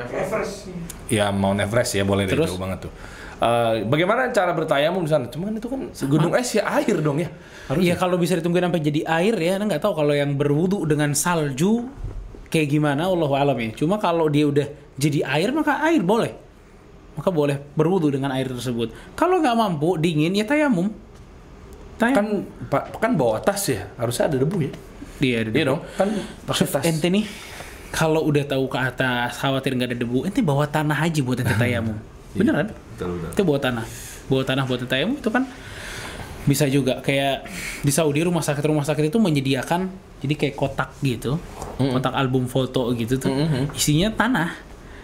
Ya mau Everest ya, boleh deh, jauh banget tuh. Bagaimana cara bertayamum di sana? Cuman itu kan gunung es ya, air dong ya. Iya, kalau bisa ditungguin sampai jadi air ya, nah nggak tahu kalau yang berwudu dengan salju kayak gimana, Allahu a'lam ya. Cuma kalau dia udah jadi air maka air boleh. Maka boleh berwudu dengan air tersebut. Kalau nggak mampu dingin ya tayamum. Tayamum. Kan bawa tas ya, harusnya ada debu ya. Iya, ada debu. Dong, kan pakai tas. Ente nih kalau udah tahu ke atas khawatir nggak ada debu, ente bawa tanah aja buat ente tayamum. Beneran? Itu bawa tanah buat tayamum itu kan bisa juga. Kayak di Saudi rumah sakit itu menyediakan jadi kayak kotak gitu, kotak album foto gitu tuh, isinya tanah.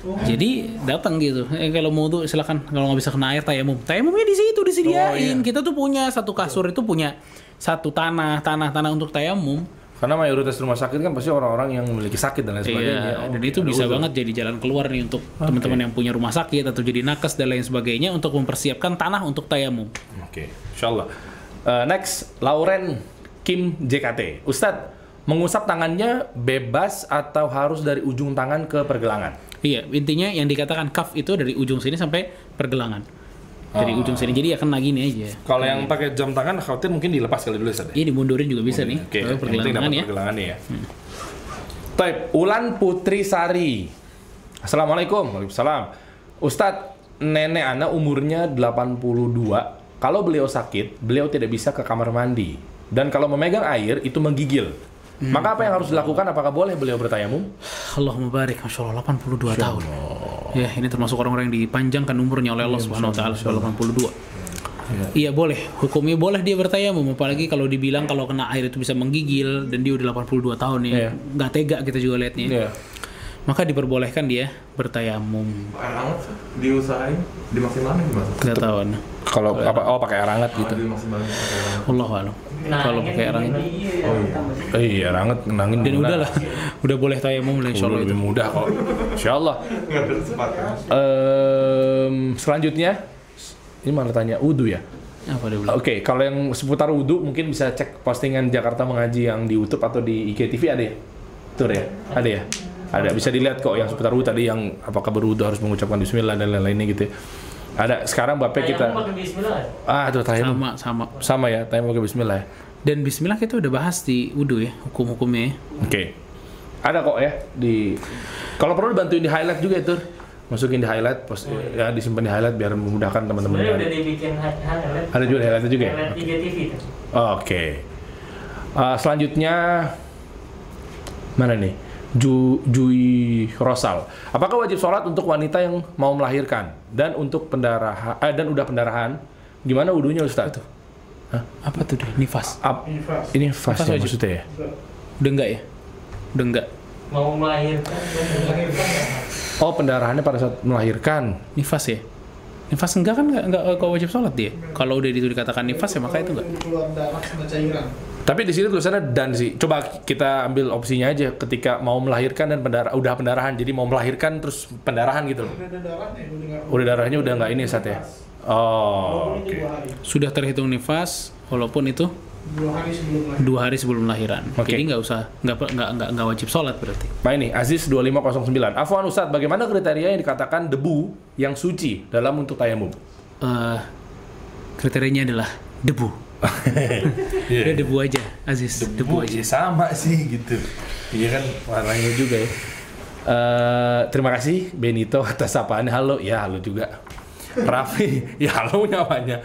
Jadi datang gitu, kalau mau tuh silakan, kalau nggak bisa kena air tayamum, tayamumnya di situ disediain. Kita tuh punya satu kasur itu punya satu tanah untuk tayamum. Karena mayoritas rumah sakit kan pasti orang-orang yang memiliki sakit dan lain sebagainya. Dan itu bisa banget jadi jalan keluar nih untuk teman-teman yang punya rumah sakit atau jadi nakes dan lain sebagainya untuk mempersiapkan tanah untuk tayamum. Insyaallah. Next, Lauren Kim JKT. Ustadz, mengusap tangannya bebas atau harus dari ujung tangan ke pergelangan? Iya, intinya yang dikatakan kaf itu dari ujung sini sampai pergelangan. Dari ujung sini, jadi ya kena gini aja. Kalau yang pakai jam tangan khawatir mungkin dilepas kali dulu, Ustaz. Iya, dimundurin juga bisa nih. Oke, pergelangan ya. Type Ulan Putri Sari. Assalamualaikum. Waalaikumsalam. Ustaz, nenek ana umurnya 82. Kalau beliau sakit, beliau tidak bisa ke kamar mandi. Dan kalau memegang air itu menggigil. Maka apa yang harus dilakukan? Apakah boleh beliau bertayamum? Allahumma barik, Masya Allah, 82 tahun. Ya, ini termasuk orang-orang yang dipanjangkan umurnya oleh Allah Subhanahu wa taala, 82. Iya, boleh. Hukumnya boleh dia bertayamum, apalagi kalau dibilang kalau kena air itu bisa menggigil dan dia udah 82 tahun ya. Enggak tega kita juga lihatnya. Maka diperbolehkan dia bertayamum. Pakai arangat diusahain dimaksimalin gimana? Enggak tahu. Kalau apa pakai arangat gitu. Allahu a'lam. Kalau pakai arangat. Iya, arangat nangin. Dan udahlah. Udah boleh tayamum insyaallah itu. Lebih mudah kok. Insyaallah. Selanjutnya ini malah tanya wudu ya. Oke, kalau yang seputar wudu mungkin bisa cek postingan Jakarta Mengaji yang di YouTube atau di IGTV ada ya? Tur ya? Ada ya? Ada, bisa dilihat kok yang seputar wudu tadi, yang apakah berwudu harus mengucapkan bismillah dan lain-lainnya gitu ya. Ada, sekarang bapaknya kita tuh tayamum sama ya, tayamum pakai bismillah. Dan bismillah kita udah bahas di wudu ya, hukum-hukumnya. Ada kok ya di, kalau perlu bantuin di highlight juga itu. Masukin di highlight, post, ya disimpan di highlight biar memudahkan teman-teman. Udah dibikin highlight. Ada juga highlight juga ya. IGTV itu. Selanjutnya mana nih? Jui Rosal, apakah wajib sholat untuk wanita yang mau melahirkan dan untuk pendarahan dan udah pendarahan, gimana wudunya, Ustaz? Apa tuh deh? Nifas. Ini nifas ya, maksudnya ya? Udah enggak ya? Udah enggak. Mau melahirkan. Oh, pendarahannya pada saat melahirkan. Nifas ya? Nifas enggak kan? Enggak wajib sholat dia. Kalau udah itu dikatakan nifas ya maka itu enggak. Tapi di sini tulisannya dan sih. Coba kita ambil opsinya aja, ketika mau melahirkan dan udah pendarahan. Jadi mau melahirkan terus pendarahan gitu loh. Udah darahnya udah nggak ini, Ustaz ya. Sudah terhitung nifas walaupun itu 2 hari sebelum lahiran. Jadi nggak usah, nggak wajib sholat berarti. Nah ini Aziz 2509. Afwan Ustaz, bagaimana kriteria yang dikatakan debu yang suci dalam untuk tayamum? Kriterianya adalah debu. Udah debu aja, Aziz. Debu aja sama sih gitu. Iya kan warnanya juga ya. Terima kasih Benito atas sapaan. Halo ya, halo juga. Raffi, ya halo nyawanya.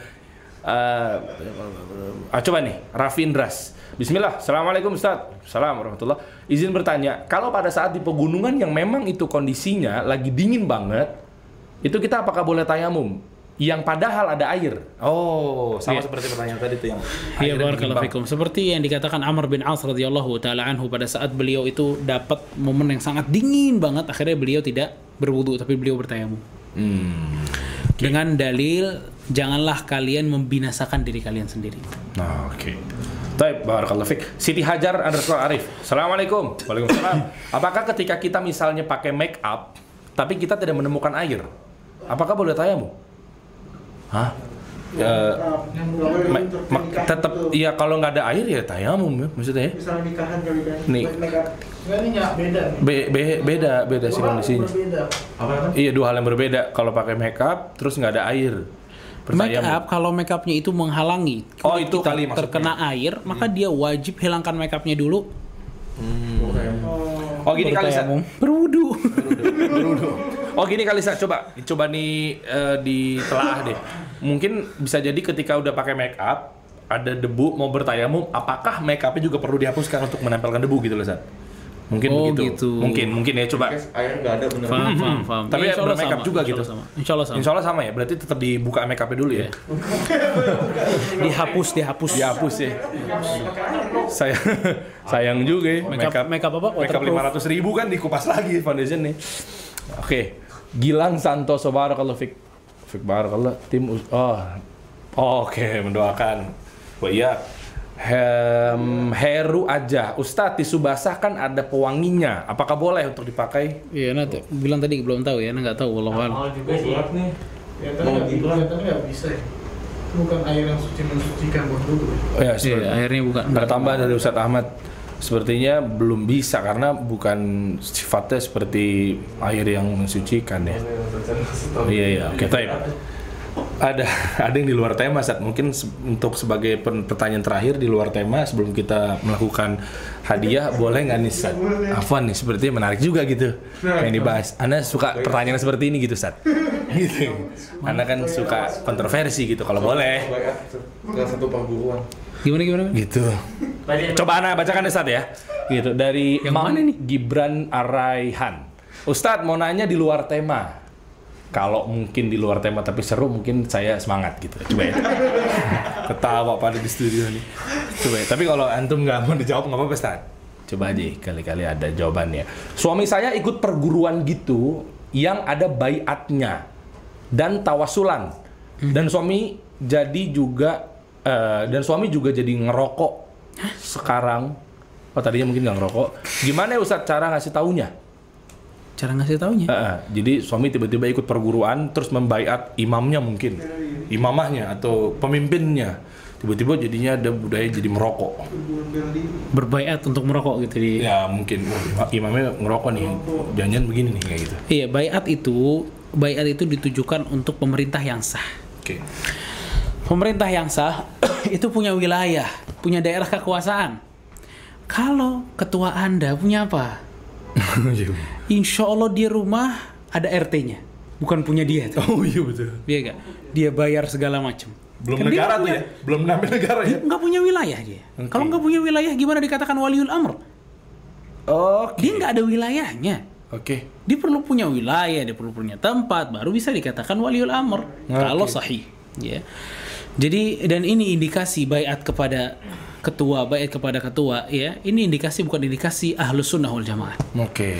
Coba nih, Raffi Indras. Bismillah, Assalamualaikum Ustaz. Assalamualaikum warahmatullahi wabarakatuh. Izin bertanya, kalau pada saat di pegunungan yang memang itu kondisinya lagi dingin banget, itu kita apakah boleh tayamum? Yang padahal ada air. Oh, sama seperti pertanyaan tadi tuh yang. Iya, barakallahu fikum. Seperti yang dikatakan Amr bin Ash radhiyallahu taala anhu, pada saat beliau itu dapat momen yang sangat dingin banget, akhirnya beliau tidak berwudu tapi beliau bertayamum. Dengan dalil, janganlah kalian membinasakan diri kalian sendiri. Oke. Baik, barakallahu fik. Siti Hajar underscore Arif. Assalamualaikum. Waalaikumsalam. Apakah ketika kita misalnya pakai make up tapi kita tidak menemukan air, apakah boleh tayamum? Hah? Tetap ya, kalau nggak ada air ya tayamum ya, maksudnya ya. Misalnya nikahan kali ya. Nih. Beda sih kondisinya. Iya, dua hal yang berbeda. Kalau pakai make up terus nggak ada air. Make up, kalau make upnya itu menghalangi itu kali terkena air, maka dia wajib hilangkan make upnya dulu. Gini kali Sa, berwudu. Gini kali Sa, coba nih ditelaah deh. Mungkin bisa jadi ketika udah pakai make up ada debu mau bertayamum, apakah make upnya juga perlu dihapuskan untuk menempelkan debu gitu loh Sa? Mungkin begitu. Mungkin ya, coba. Air nggak ada bener. Paham. Tapi ya, bermakeup juga gitu. Insya Allah sama ya. Berarti tetap dibuka makeupnya dulu ya. Dihapus ya. Sayang juga ya. Makeup apa? Makeup 500.000 kan dikupas lagi foundation nih. Oke. Gilang Santoso, barakallahu fik barakallahu tim. Oke, mendoakan. Iya. Heru aja, Ustadz, tisu basah kan ada pewanginya, apakah boleh untuk dipakai? Iya, nanti bilang tadi belum tahu ya, nggak tahu wallahualam. Kalau juga bulat nih, ya bisa. Bukan air yang suci mensucikan wudhu. Ya, airnya bukan. Bertambah dari Ustadz Ahmad, sepertinya belum bisa karena bukan sifatnya seperti air yang mensucikan ya. Iya, oke, baik. Ada yang di luar tema Ustaz. Mungkin untuk sebagai pertanyaan terakhir di luar tema sebelum kita melakukan hadiah, boleh nggak nih Ustaz? Afwan nih, sepertinya menarik juga gitu yang dibahas. Anda suka pertanyaan seperti ini gitu Ustaz? Gitu. Anda kan suka kontroversi gitu, kalau boleh. Gimana? Gitu. Coba Anda bacakan Ustaz ya. Gitu dari Gibran Araihan. Ustaz mau nanya di luar tema. Kalau mungkin di luar tema tapi seru, mungkin saya semangat gitu. Coba ya. Ketawa pada di studio nih. Coba ya. Tapi kalau antum nggak mau dijawab nggak apa-apa Ustaz. Coba aja kali-kali ada jawabannya. Suami saya ikut perguruan gitu yang ada baiatnya dan tawasulan. Dan suami juga jadi ngerokok sekarang. Tadinya mungkin nggak ngerokok. Gimana ya Ustaz cara ngasih taunya? Jadi suami tiba-tiba ikut perguruan terus membaiat imamnya, mungkin imamahnya atau pemimpinnya, tiba-tiba jadinya ada budaya jadi merokok, berbaiat untuk merokok gitu di... ya mungkin imamnya ngerokok nih, jangan begini nih kayak gitu. Iya, baiat itu ditujukan untuk pemerintah yang sah. Oke. Pemerintah yang sah itu punya wilayah, punya daerah kekuasaan. Kalau ketua Anda punya apa? Insya Allah di rumah ada RT-nya, bukan punya dia tuh. Oh iya betul. Iya gak? Dia bayar segala macam. Belum namanya negara ya? Dia nggak punya wilayah dia. Okay. Kalau nggak punya wilayah gimana dikatakan waliul amr? Okay. Dia nggak ada wilayahnya. Oke. Okay. Dia perlu punya wilayah, dia perlu punya tempat, baru bisa dikatakan waliul amr. Okay. Kalau sahih. Ya. Jadi dan ini indikasi baiat kepada ketua, ya. Ini indikasi, bukan indikasi ahlus sunnah wal jamaah. Oke. Okay.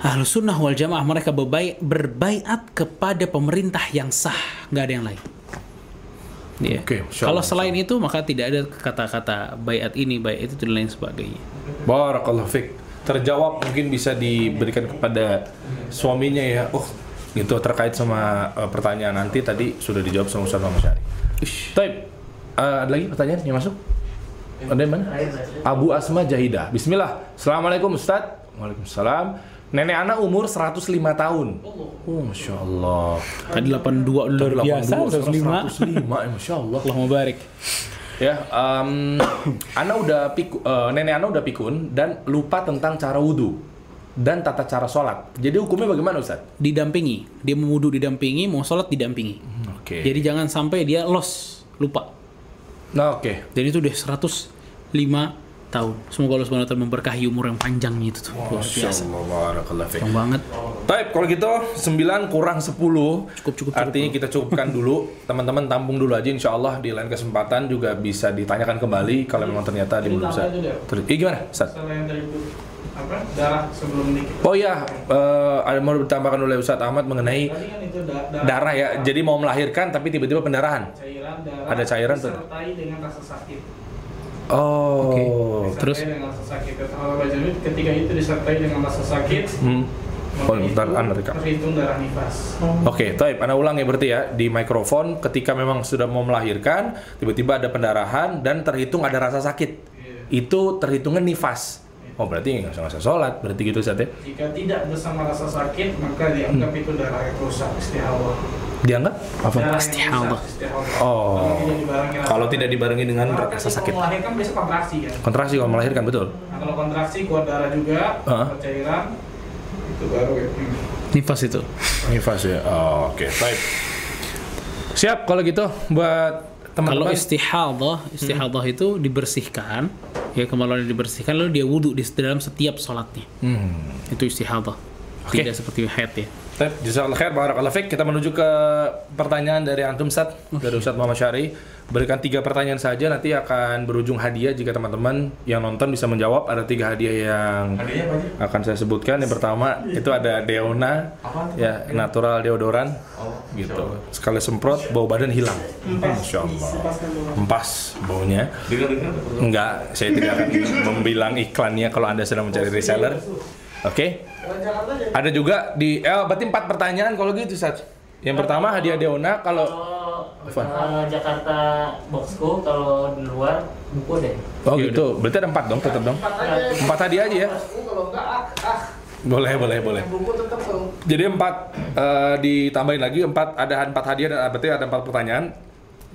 Ahlus sunnah wal jamaah mereka berbaiat kepada pemerintah yang sah, nggak ada yang lain. Ya. Okay, kalau selain itu maka tidak ada kata-kata baiat ini, baiat itu dan lain sebagainya. Barakallahu fik. Terjawab, mungkin bisa diberikan kepada suaminya ya. Gitu terkait sama pertanyaan nanti tadi sudah dijawab sama Ustaz Muhammad Syari. Taib. Ada lagi pertanyaan yang masuk? Ada yang mana? Abu Asma Jahidah. Bismillah. Assalamualaikum Ustaz. Waalaikumsalam. Nenek anak umur 105 tahun. Oh, Masya Allah. Kan 82 luar biasa. 105 Masya Allah. Allah mubarak. Ya, nenek anak udah pikun dan lupa tentang cara wudu dan tata cara sholat. Jadi hukumnya bagaimana Ustaz? Didampingi. Dia mau wudu didampingi, mau sholat didampingi. Oke. Okay. Jadi jangan sampai dia los. lupa. Nah, oke. Jadi itu udah 105 tahun. Semoga Allah SWT memberkahi umur yang panjangnya itu tuh. Luar biasa. Bang banget. Baik, kalau gitu 9 kurang 10. Cukup. Artinya kita cukupkan dulu. Teman-teman tampung dulu aja, insya Allah di lain kesempatan juga bisa ditanyakan kembali kalau memang ternyata belum bisa. Gimana, Ustaz? Darah sebelum nikah. Oh iya, ada mau ditambahkan oleh Ustadz Ahmad mengenai kan itu darah ya. Jadi mau melahirkan tapi tiba-tiba pendarahan. Ada cairan disertai dengan rasa sakit. Oh, okay. Terus dengan rasa sakit. Kalau bacanya ketika itu disertai dengan rasa sakit. Terhitung darah nifas. Oke, Taib, Anda ulang ya berarti ya di mikrofon ketika memang sudah mau melahirkan tiba-tiba ada pendarahan dan terhitung ada rasa sakit. Itu terhitungnya nifas. Oh, berarti nggak usah sholat, berarti gitu saatnya. Jika tidak bersama rasa sakit, maka dianggap itu darah yang rusak, istihawa. Dianggap? Apa? Istihawa. Oh. Kalau tidak dibarengi dengan rasa sakit. Kalau melahirkan biasa kontraksi kan? Kontraksi kalau melahirkan, betul. Nah, kalau kontraksi keluar darah juga, cairan, itu baru nifas itu. Nifas ya, oh, oke, baik. Siap, kalau gitu buat teman-teman. Kalau istihadah itu dibersihkan. Ya, kemaluannya dibersihkan lalu dia wudhu di dalam setiap sholatnya. Itu istihadah. Okay. Tidak seperti haid ya. Baik, jazakallahu khair, barakallahu fiik. Kita menuju ke pertanyaan dari antum Ustaz, dari Ustaz Muhammad Syari. Berikan 3 pertanyaan saja, nanti akan berujung hadiah jika teman-teman yang nonton bisa menjawab. Ada 3 hadiah yang akan saya sebutkan. Yang pertama itu ada Deona, ya, natural deodoran. Gitu. Sekali semprot bau badan hilang. Masyaallah. Empas baunya. Enggak, saya tidak akan membilang iklannya kalau Anda sedang mencari reseller. Oke. Okay. Ada juga di berarti 4 pertanyaan kalau gitu Ustaz. Yang pertama hadiah Deona, kalau Jakarta Boxco, kalau di luar buku deh. Oh gitu. Berarti ada 4 dong, tetap dong. 4 hadiah aja ya. Boleh. Jadi 4 ditambahin lagi 4, ada 4 hadiah dan berarti ada 4 pertanyaan.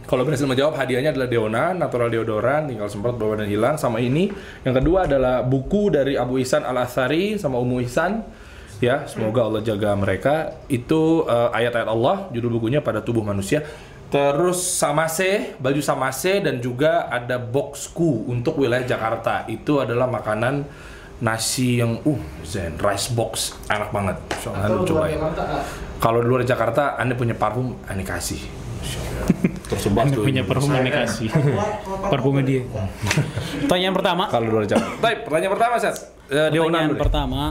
Kalau berhasil menjawab, hadiahnya adalah Deona, natural deodoran, tinggal semprot bau badan hilang. Sama ini, yang kedua adalah buku dari Abu Ihsan al-Atsari sama Umu Ihsan. Ya, semoga Allah jaga mereka. Itu ayat-ayat Allah, judul bukunya Pada Tubuh Manusia. Terus samase, baju samase, dan juga ada boxku untuk wilayah Jakarta. Itu adalah makanan nasi yang zen, rice box, enak banget. Anda coba ya. Kalau di luar Jakarta, Anda punya parfum, Anda kasih. Tersebar tuh punya perfumnya kasih. Perfumnya dia. Pertanyaan pertama. Kalau luar jam. Pertanyaan pertama, Ustaz. Pertanyaan pertama.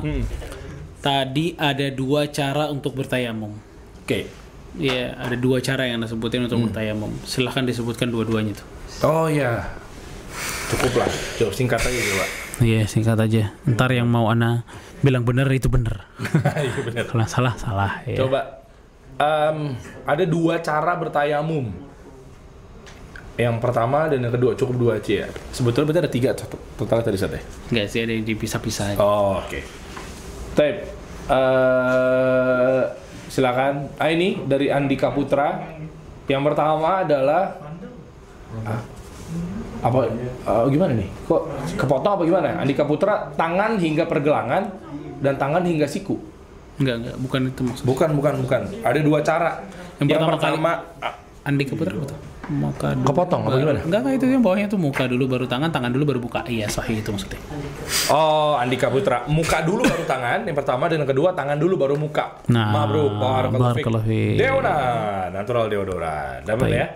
Tadi ada 2 cara untuk bertayamum. Oke. Iya, ada 2 cara yang Anda sebutin untuk bertayamum. Silahkan disebutkan dua-duanya tuh. Oh iya. Cukuplah. Jawab singkat aja, Pak. Iya, singkat aja. Ntar yang mau Ana bilang benar itu benar. Iya benar. Kalau salah. Ya. Coba. Ada 2 cara bertayamum. Yang pertama dan yang kedua, cukup 2 aja ya. Sebetulnya berarti ada 3 total tadi saatnya. Enggak sih, ada yang dipisah-pisah aja. Oh, oke. Taip, silakan. Ini dari Andika Putra. Yang pertama adalah gimana nih? Kok kepotong apa gimana? Andika Putra, tangan hingga pergelangan dan tangan hingga siku. Enggak, bukan itu maksudnya. Bukan. Ada 2 cara. Yang pertama Andi Keputra betul. Muka dulu. Kepotong apa gimana? Enggak, itu yang bawahnya tuh muka dulu baru tangan dulu baru buka. Iya, sahih itu maksudnya. Oh, Andi Keputra, muka dulu baru tangan. Yang pertama dan yang kedua tangan dulu baru muka. Nah, mabruk, barakallahu fiik. Deona, natural deodoran. Dapat ya?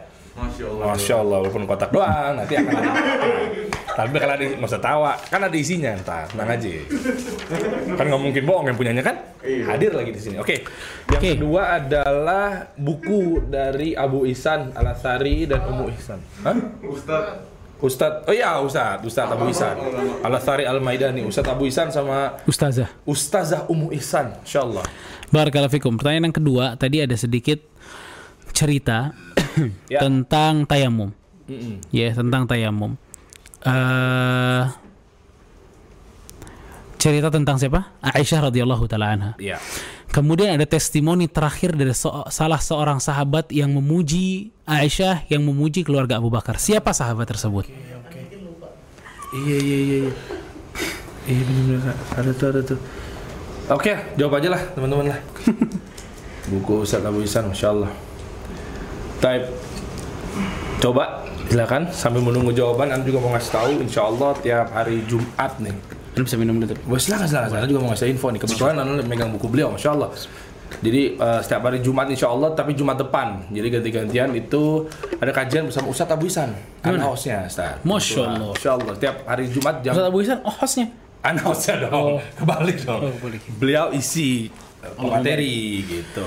Masya Allah, walaupun kotak doang nanti akan ada. Tapi kalau ada nggak usah tawa, kan ada isinya ntar, tenang aja. Kan nggak mungkin bohong yang punyanya kan? Hadir lagi di sini. Oke. Yang kedua adalah buku dari Abu Ihsan al-Atsari dan Umu Ihsan. Ustadz. Oh iya, Ustadz Abu Ihsan al-Atsari al-Madani. Ustadz Abu Ihsan sama Ustazah Umu Ihsan. Insya Allah. Barakallahu fikum. Pertanyaan yang kedua tadi ada sedikit cerita tentang tayamum. Ya, tentang tayamum. Cerita tentang siapa? Aisyah radhiyallahu taala anha. Yeah. Kemudian ada testimoni terakhir dari salah seorang sahabat yang memuji Aisyah, yang memuji keluarga Abu Bakar. Siapa sahabat tersebut? Iya. Iya benar. Ada tuh. Oke, jawab aja lah teman-teman lah. Buku Ustaz Abu Ihsan, masyaallah. Type Coba silakan sambil menunggu jawaban. Anda juga mau ngasih tahu insyaallah tiap hari Jumat nih. Anda bisa minum dulu. Wah, silakan. Anda juga mau ngasih info nih. Kebetulan Anda megang buku beliau masyaallah. Jadi setiap hari Jumat insyaallah, tapi Jumat depan. Jadi ganti-gantian itu ada kajian bersama Ustaz Abu Ihsan. Host-nya Ustaz. Masyaallah. Insyaallah tiap hari Jumat jam Ustaz Abu Ihsan host-nya. Host-nya dong. Kebalik dong. Beliau isi materi gitu.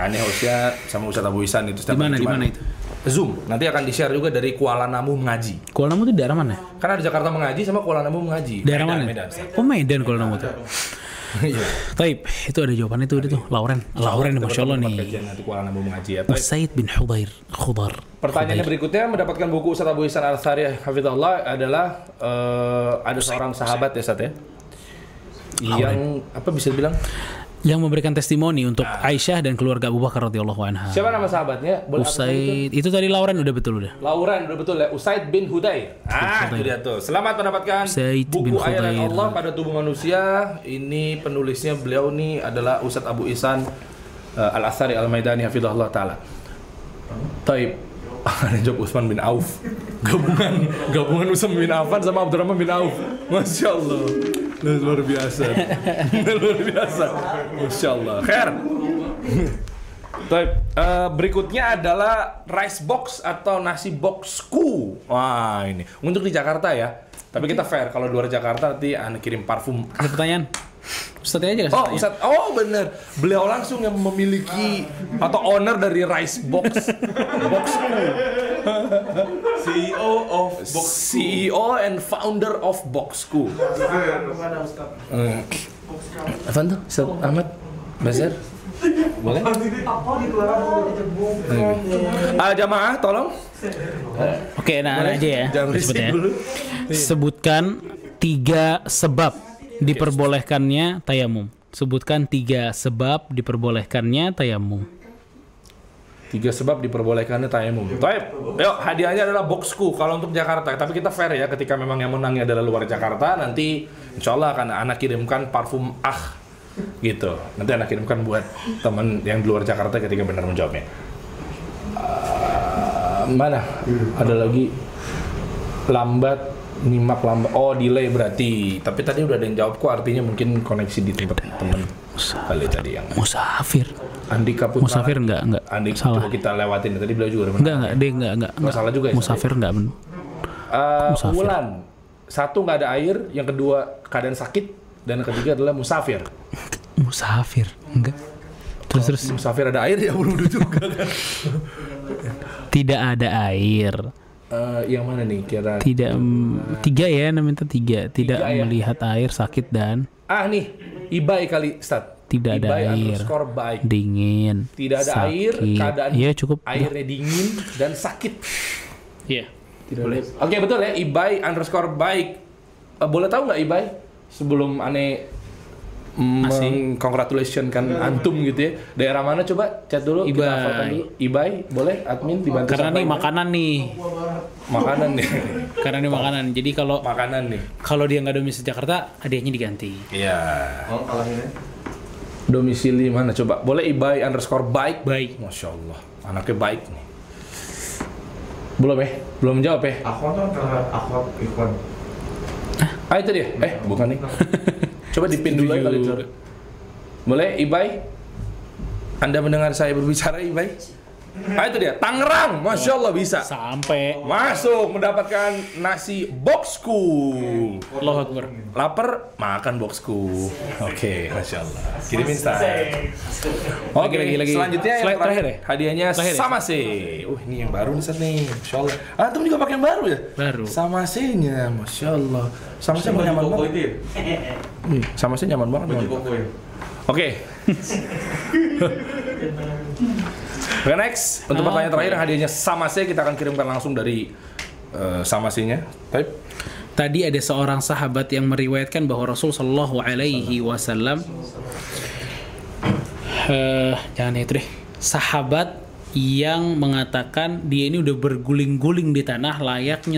Aneh host-nya sama Ustaz Abu Ihsan itu setiap hari Jumat. Di mana itu? Zoom, nanti akan di-share juga dari Kuala Namu mengaji. Kuala Namu itu daerah mana? Karena ada Jakarta mengaji sama Kuala Namu mengaji. Daerah mana? Medan Kuala Namu tuh. Iya. Taib, itu ada jawabannya tuh itu. Lauren masyaallah nih. Kuala Namu mengaji ya. Usaid bin Hudair, Khudar. Pertanyaannya berikutnya, mendapatkan buku Ustaz Abu Ihsan al-Atsari hafizahullah adalah ada seorang sahabat ya Ustaz ya. Yang apa bisa bilang? Yang memberikan testimoni untuk Aisyah dan keluarga Abu Bakar radhiyallahu anha. Siapa nama sahabatnya? Usaid. Itu tadi Lauren udah betul ya. Usaid bin Hudair. Itu dia tuh. Selamat mendapatkan Usaid buku Ayat Allah pada Tubuh Manusia. Ini penulisnya beliau nih adalah Ustaz Abu Ihsan al-Atsari al-Madani hafizahullah taala. Taib. Job Utsman bin Auf. Gabungan Utsman bin Affan sama Abdurrahman bin Auf. Masyaallah. Luar biasa. Insyaallah. Khair. Berikutnya adalah rice box atau nasi boxku. Wah, ini untuk di Jakarta ya. Tapi kita fair kalau luar Jakarta nanti kirim parfum. Ada pertanyaan? Ustadznya aja. Oh, Ustadz. Oh, bener. Beliau langsung yang memiliki atau owner dari rice box. Boxku. CEO of Box School. CEO and founder of Box School. Apaan tuh? Ustaz Ahmad? Basir? Boleh? Jamaah tolong. Oke, nah aja ya. Sebutkan 3 sebab diperbolehkannya tayamum. 3 sebab diperbolehkannya tayamum. Baik, yuk hadiahnya adalah boxku kalau untuk Jakarta. Tapi kita fair ya, ketika memang yang menangnya adalah luar Jakarta, nanti insyaallah akan anak kirimkan parfum gitu. Nanti anak kirimkan buat teman yang di luar Jakarta ketika benar menjawabnya. Mana? Ada lagi lambat. Oh, delay berarti. Tapi tadi udah ada yang jawab kok, artinya mungkin koneksi di tempat teman. Kali tadi yang musafir. Andika Putra. Musafir enggak. Andika salah. Coba kita lewatin tadi beliau juga. Enggak. Salah juga ya. Musafir enggak benar. Wulan. Satu enggak ada air, yang kedua keadaan sakit, dan yang ketiga adalah musafir. Musafir. Enggak. Terus musafir ada air ya wudu juga kan. Tidak ada air. Yang mana nih kira? Tidak 3 ya, namanya 3. Tidak melihat air, sakit dan nih, ibai kali Ustaz. Tidak ada air, dingin, tidak ada sakit. Air, keadaan ya, cukup. Airnya dingin dan sakit. Iya, boleh. Oke, betul ya, ibai_baik. Boleh tahu nggak ibai? Sebelum aneh congratulation kan antum gitu ya. Daerah mana coba chat dulu, kita hafalkan dulu. Ibai, boleh admin dibantu. Karena nih makanan nih. Karena ini makanan. Jadi kalau makanan nih. Kalau dia nggak domisili Jakarta, hadiahnya diganti. Iya. Oh, kalau ini domisili mana coba? Boleh ibai_baik. Baik. Masya Allah, anaknya baik nih. Belum jawab ya? Akhwat. Itu dia? Bukan nih. Coba dipin dulu kali itu. Boleh ibai? Anda mendengar saya berbicara ibai? Itu dia, Tangerang. Masya Allah bisa. Sampai masuk mendapatkan nasi boxku. Allahu Akbar. Lapar makan boxku. Oke, masya Allah. Kirimin saya. Oke, lagi. Selanjutnya yang terakhir ya. Hadiahnya sama sih. Ini yang baru nih. Masya Allah. Antum juga pakai yang baru ya? Baru. Sama sihnya, masya Allah. Sama sih nyaman banget. Sama sih nyaman banget. Oke. Next, untuk pertanyaan terakhir hadiahnya sama sih, kita akan kirimkan langsung dari sama sihnya. Tadi ada seorang sahabat yang meriwayatkan bahwa Rasul sallallahu alaihi wasallam sahabat yang mengatakan dia ini udah berguling-guling di tanah layaknya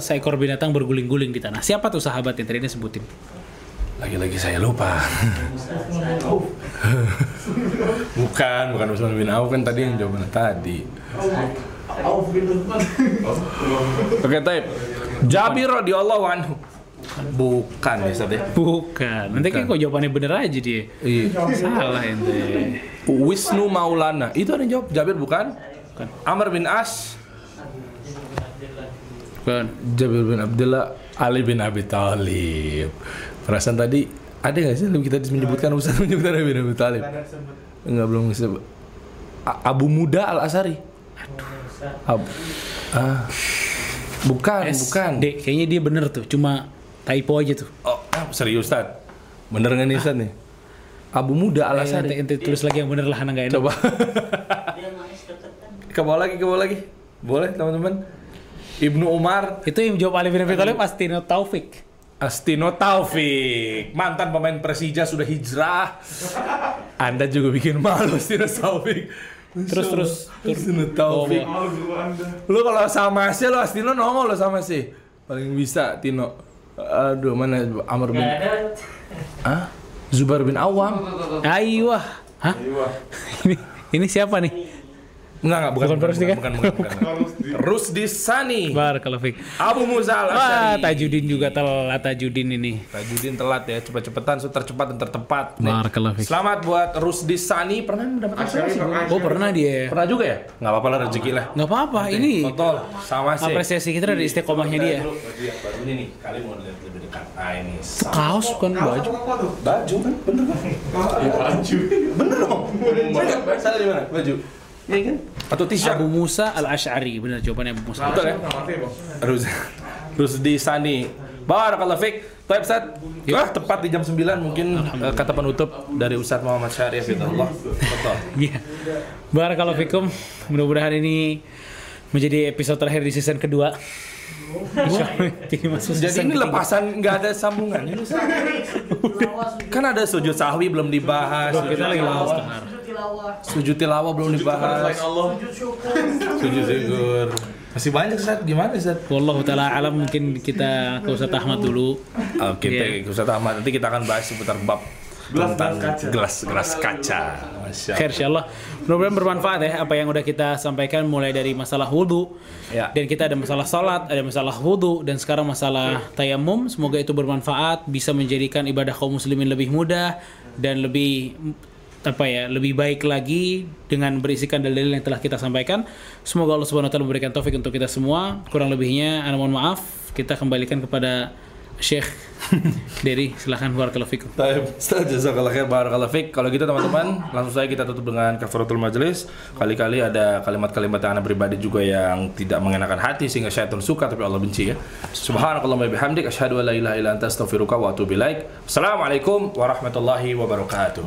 seekor binatang berguling-guling di tanah. Siapa tuh sahabat yang tadi disebutin? Lagi-lagi saya lupa. Bukan Utsman bin Auf kan tadi yang jawabannya tadi. Oke, taib. Jabir radhiyallahu anhu. Bukan ya, Ustaz ya? Bukan. Nanti kan kok jawabannya bener aja dia. Iya. Salah ente. Wisnu Maulana. Itu ada yang jawab Jabir bukan? Bukan. Amr bin Ash. Bukan. Jabir bin Abdullah, Ali bin Abi Thalib. Perasaan tadi ada enggak sih kita menyebutkan Ustaz menyebutkan Abi bin Abi Thalib? Enggak, belum disebut. Abu Muda al-Asy'ari. Aduh. Bukan. Dek, kayaknya dia bener tuh, cuma typo aja tuh. Oh, serius Ustaz. Bener enggak nih Ustaz nih? Abu Muda al-Asy'ari. Ente tulis lagi yang bener lah, anak enggak enak. Coba. Ke bawah lagi. Boleh, teman-teman. Ibnu Umar. Itu yang jawab Ali bin Abi Thalib, Astino Taufik, mantan pemain Persija sudah hijrah. Anda juga bikin malu Astino Taufik. Terus Astino Taufik. Lu kalau sama sih lu Astino nongol lu sama sih. Paling bisa Tino. Aduh, mana Amr bin? Hah? Zubair bin Awam. Aiwah. Hah? Ini siapa nih? Enggak, bukan. Rusdi Sani. Barakallahu fiik. Abu Musa al-Asy'ari. Tajudin juga telat, Tajudin telat ya, cepat-cepatan, tercepat dan tertepat. Barakallahu fiik. Selamat buat Rusdi Sani, pernah mendapat apresiasi? Oh, pernah dia. Pernah juga ya? Enggak apa-apa lah, rezeki lah. Enggak apa-apa, ini kontol sama sih. Apresiasi kita dari istiqomahnya dia. Baru ini nih, kali mau lihat lebih dekat. Ah, ini. Kaos bukan baju. Baju kan bener kan? Baju. Bener dong. Salah di mana? Baju. Ya kan? Atau t-shirt Abu Musa al-Asy'ari, benar jawabannya Abu Musa. Betul ya? Rusdi Sani. Barakallahu fiik. Baik Ustaz. Wah, tepat di jam 9 mungkin kata penutup dari Ustaz Muhammad Syarif insyaallah. Betul. Iya. Barakallahu fiikum. Mudah-mudahan ini menjadi episode terakhir di season kedua. Jadi ini lepasan nggak ada sambungan. Kan ada sujud sahwi belum dibahas. Kita lagi lawas. Sujud tilawah belum dibahas. Sujud syukur. Masih banyak Ustaz, gimana Ustaz? Wallahu taala alam, mungkin kita ke Ustaz Ahmad dulu. Oke, ke Ustaz Ahmad. Nanti kita akan bahas seputar bab gelas kaca. Khair insyaallah. Mudah-mudahan bermanfaat ya apa yang udah kita sampaikan, mulai dari masalah wudu. Ya. Dan kita ada masalah salat, ada masalah wudu, dan sekarang masalah tayammum. Semoga itu bermanfaat, bisa menjadikan ibadah kaum muslimin lebih mudah dan lebih baik lagi dengan berisikan dalil yang telah kita sampaikan. Semoga Allah Subhanahu wa taala memberikan taufik untuk kita semua. Kurang lebihnya ana mohon maaf. Kita kembalikan kepada Syekh Dery, silakan. Barakallahu fikum. Baik, jazakallahu khair, barakallahu fik. Kalau gitu teman-teman, langsung saja kita tutup dengan kafaratul majlis. Kali-kali ada kalimat-kalimat yang anak pribadi juga yang tidak mengenakan hati sehingga syaitan suka tapi Allah benci ya. Subhanakallahumma bihamdik asyhadu an la ilaha illa anta astaghfiruka wa atubu ilaik. Assalamualaikum warahmatullahi wabarakatuh.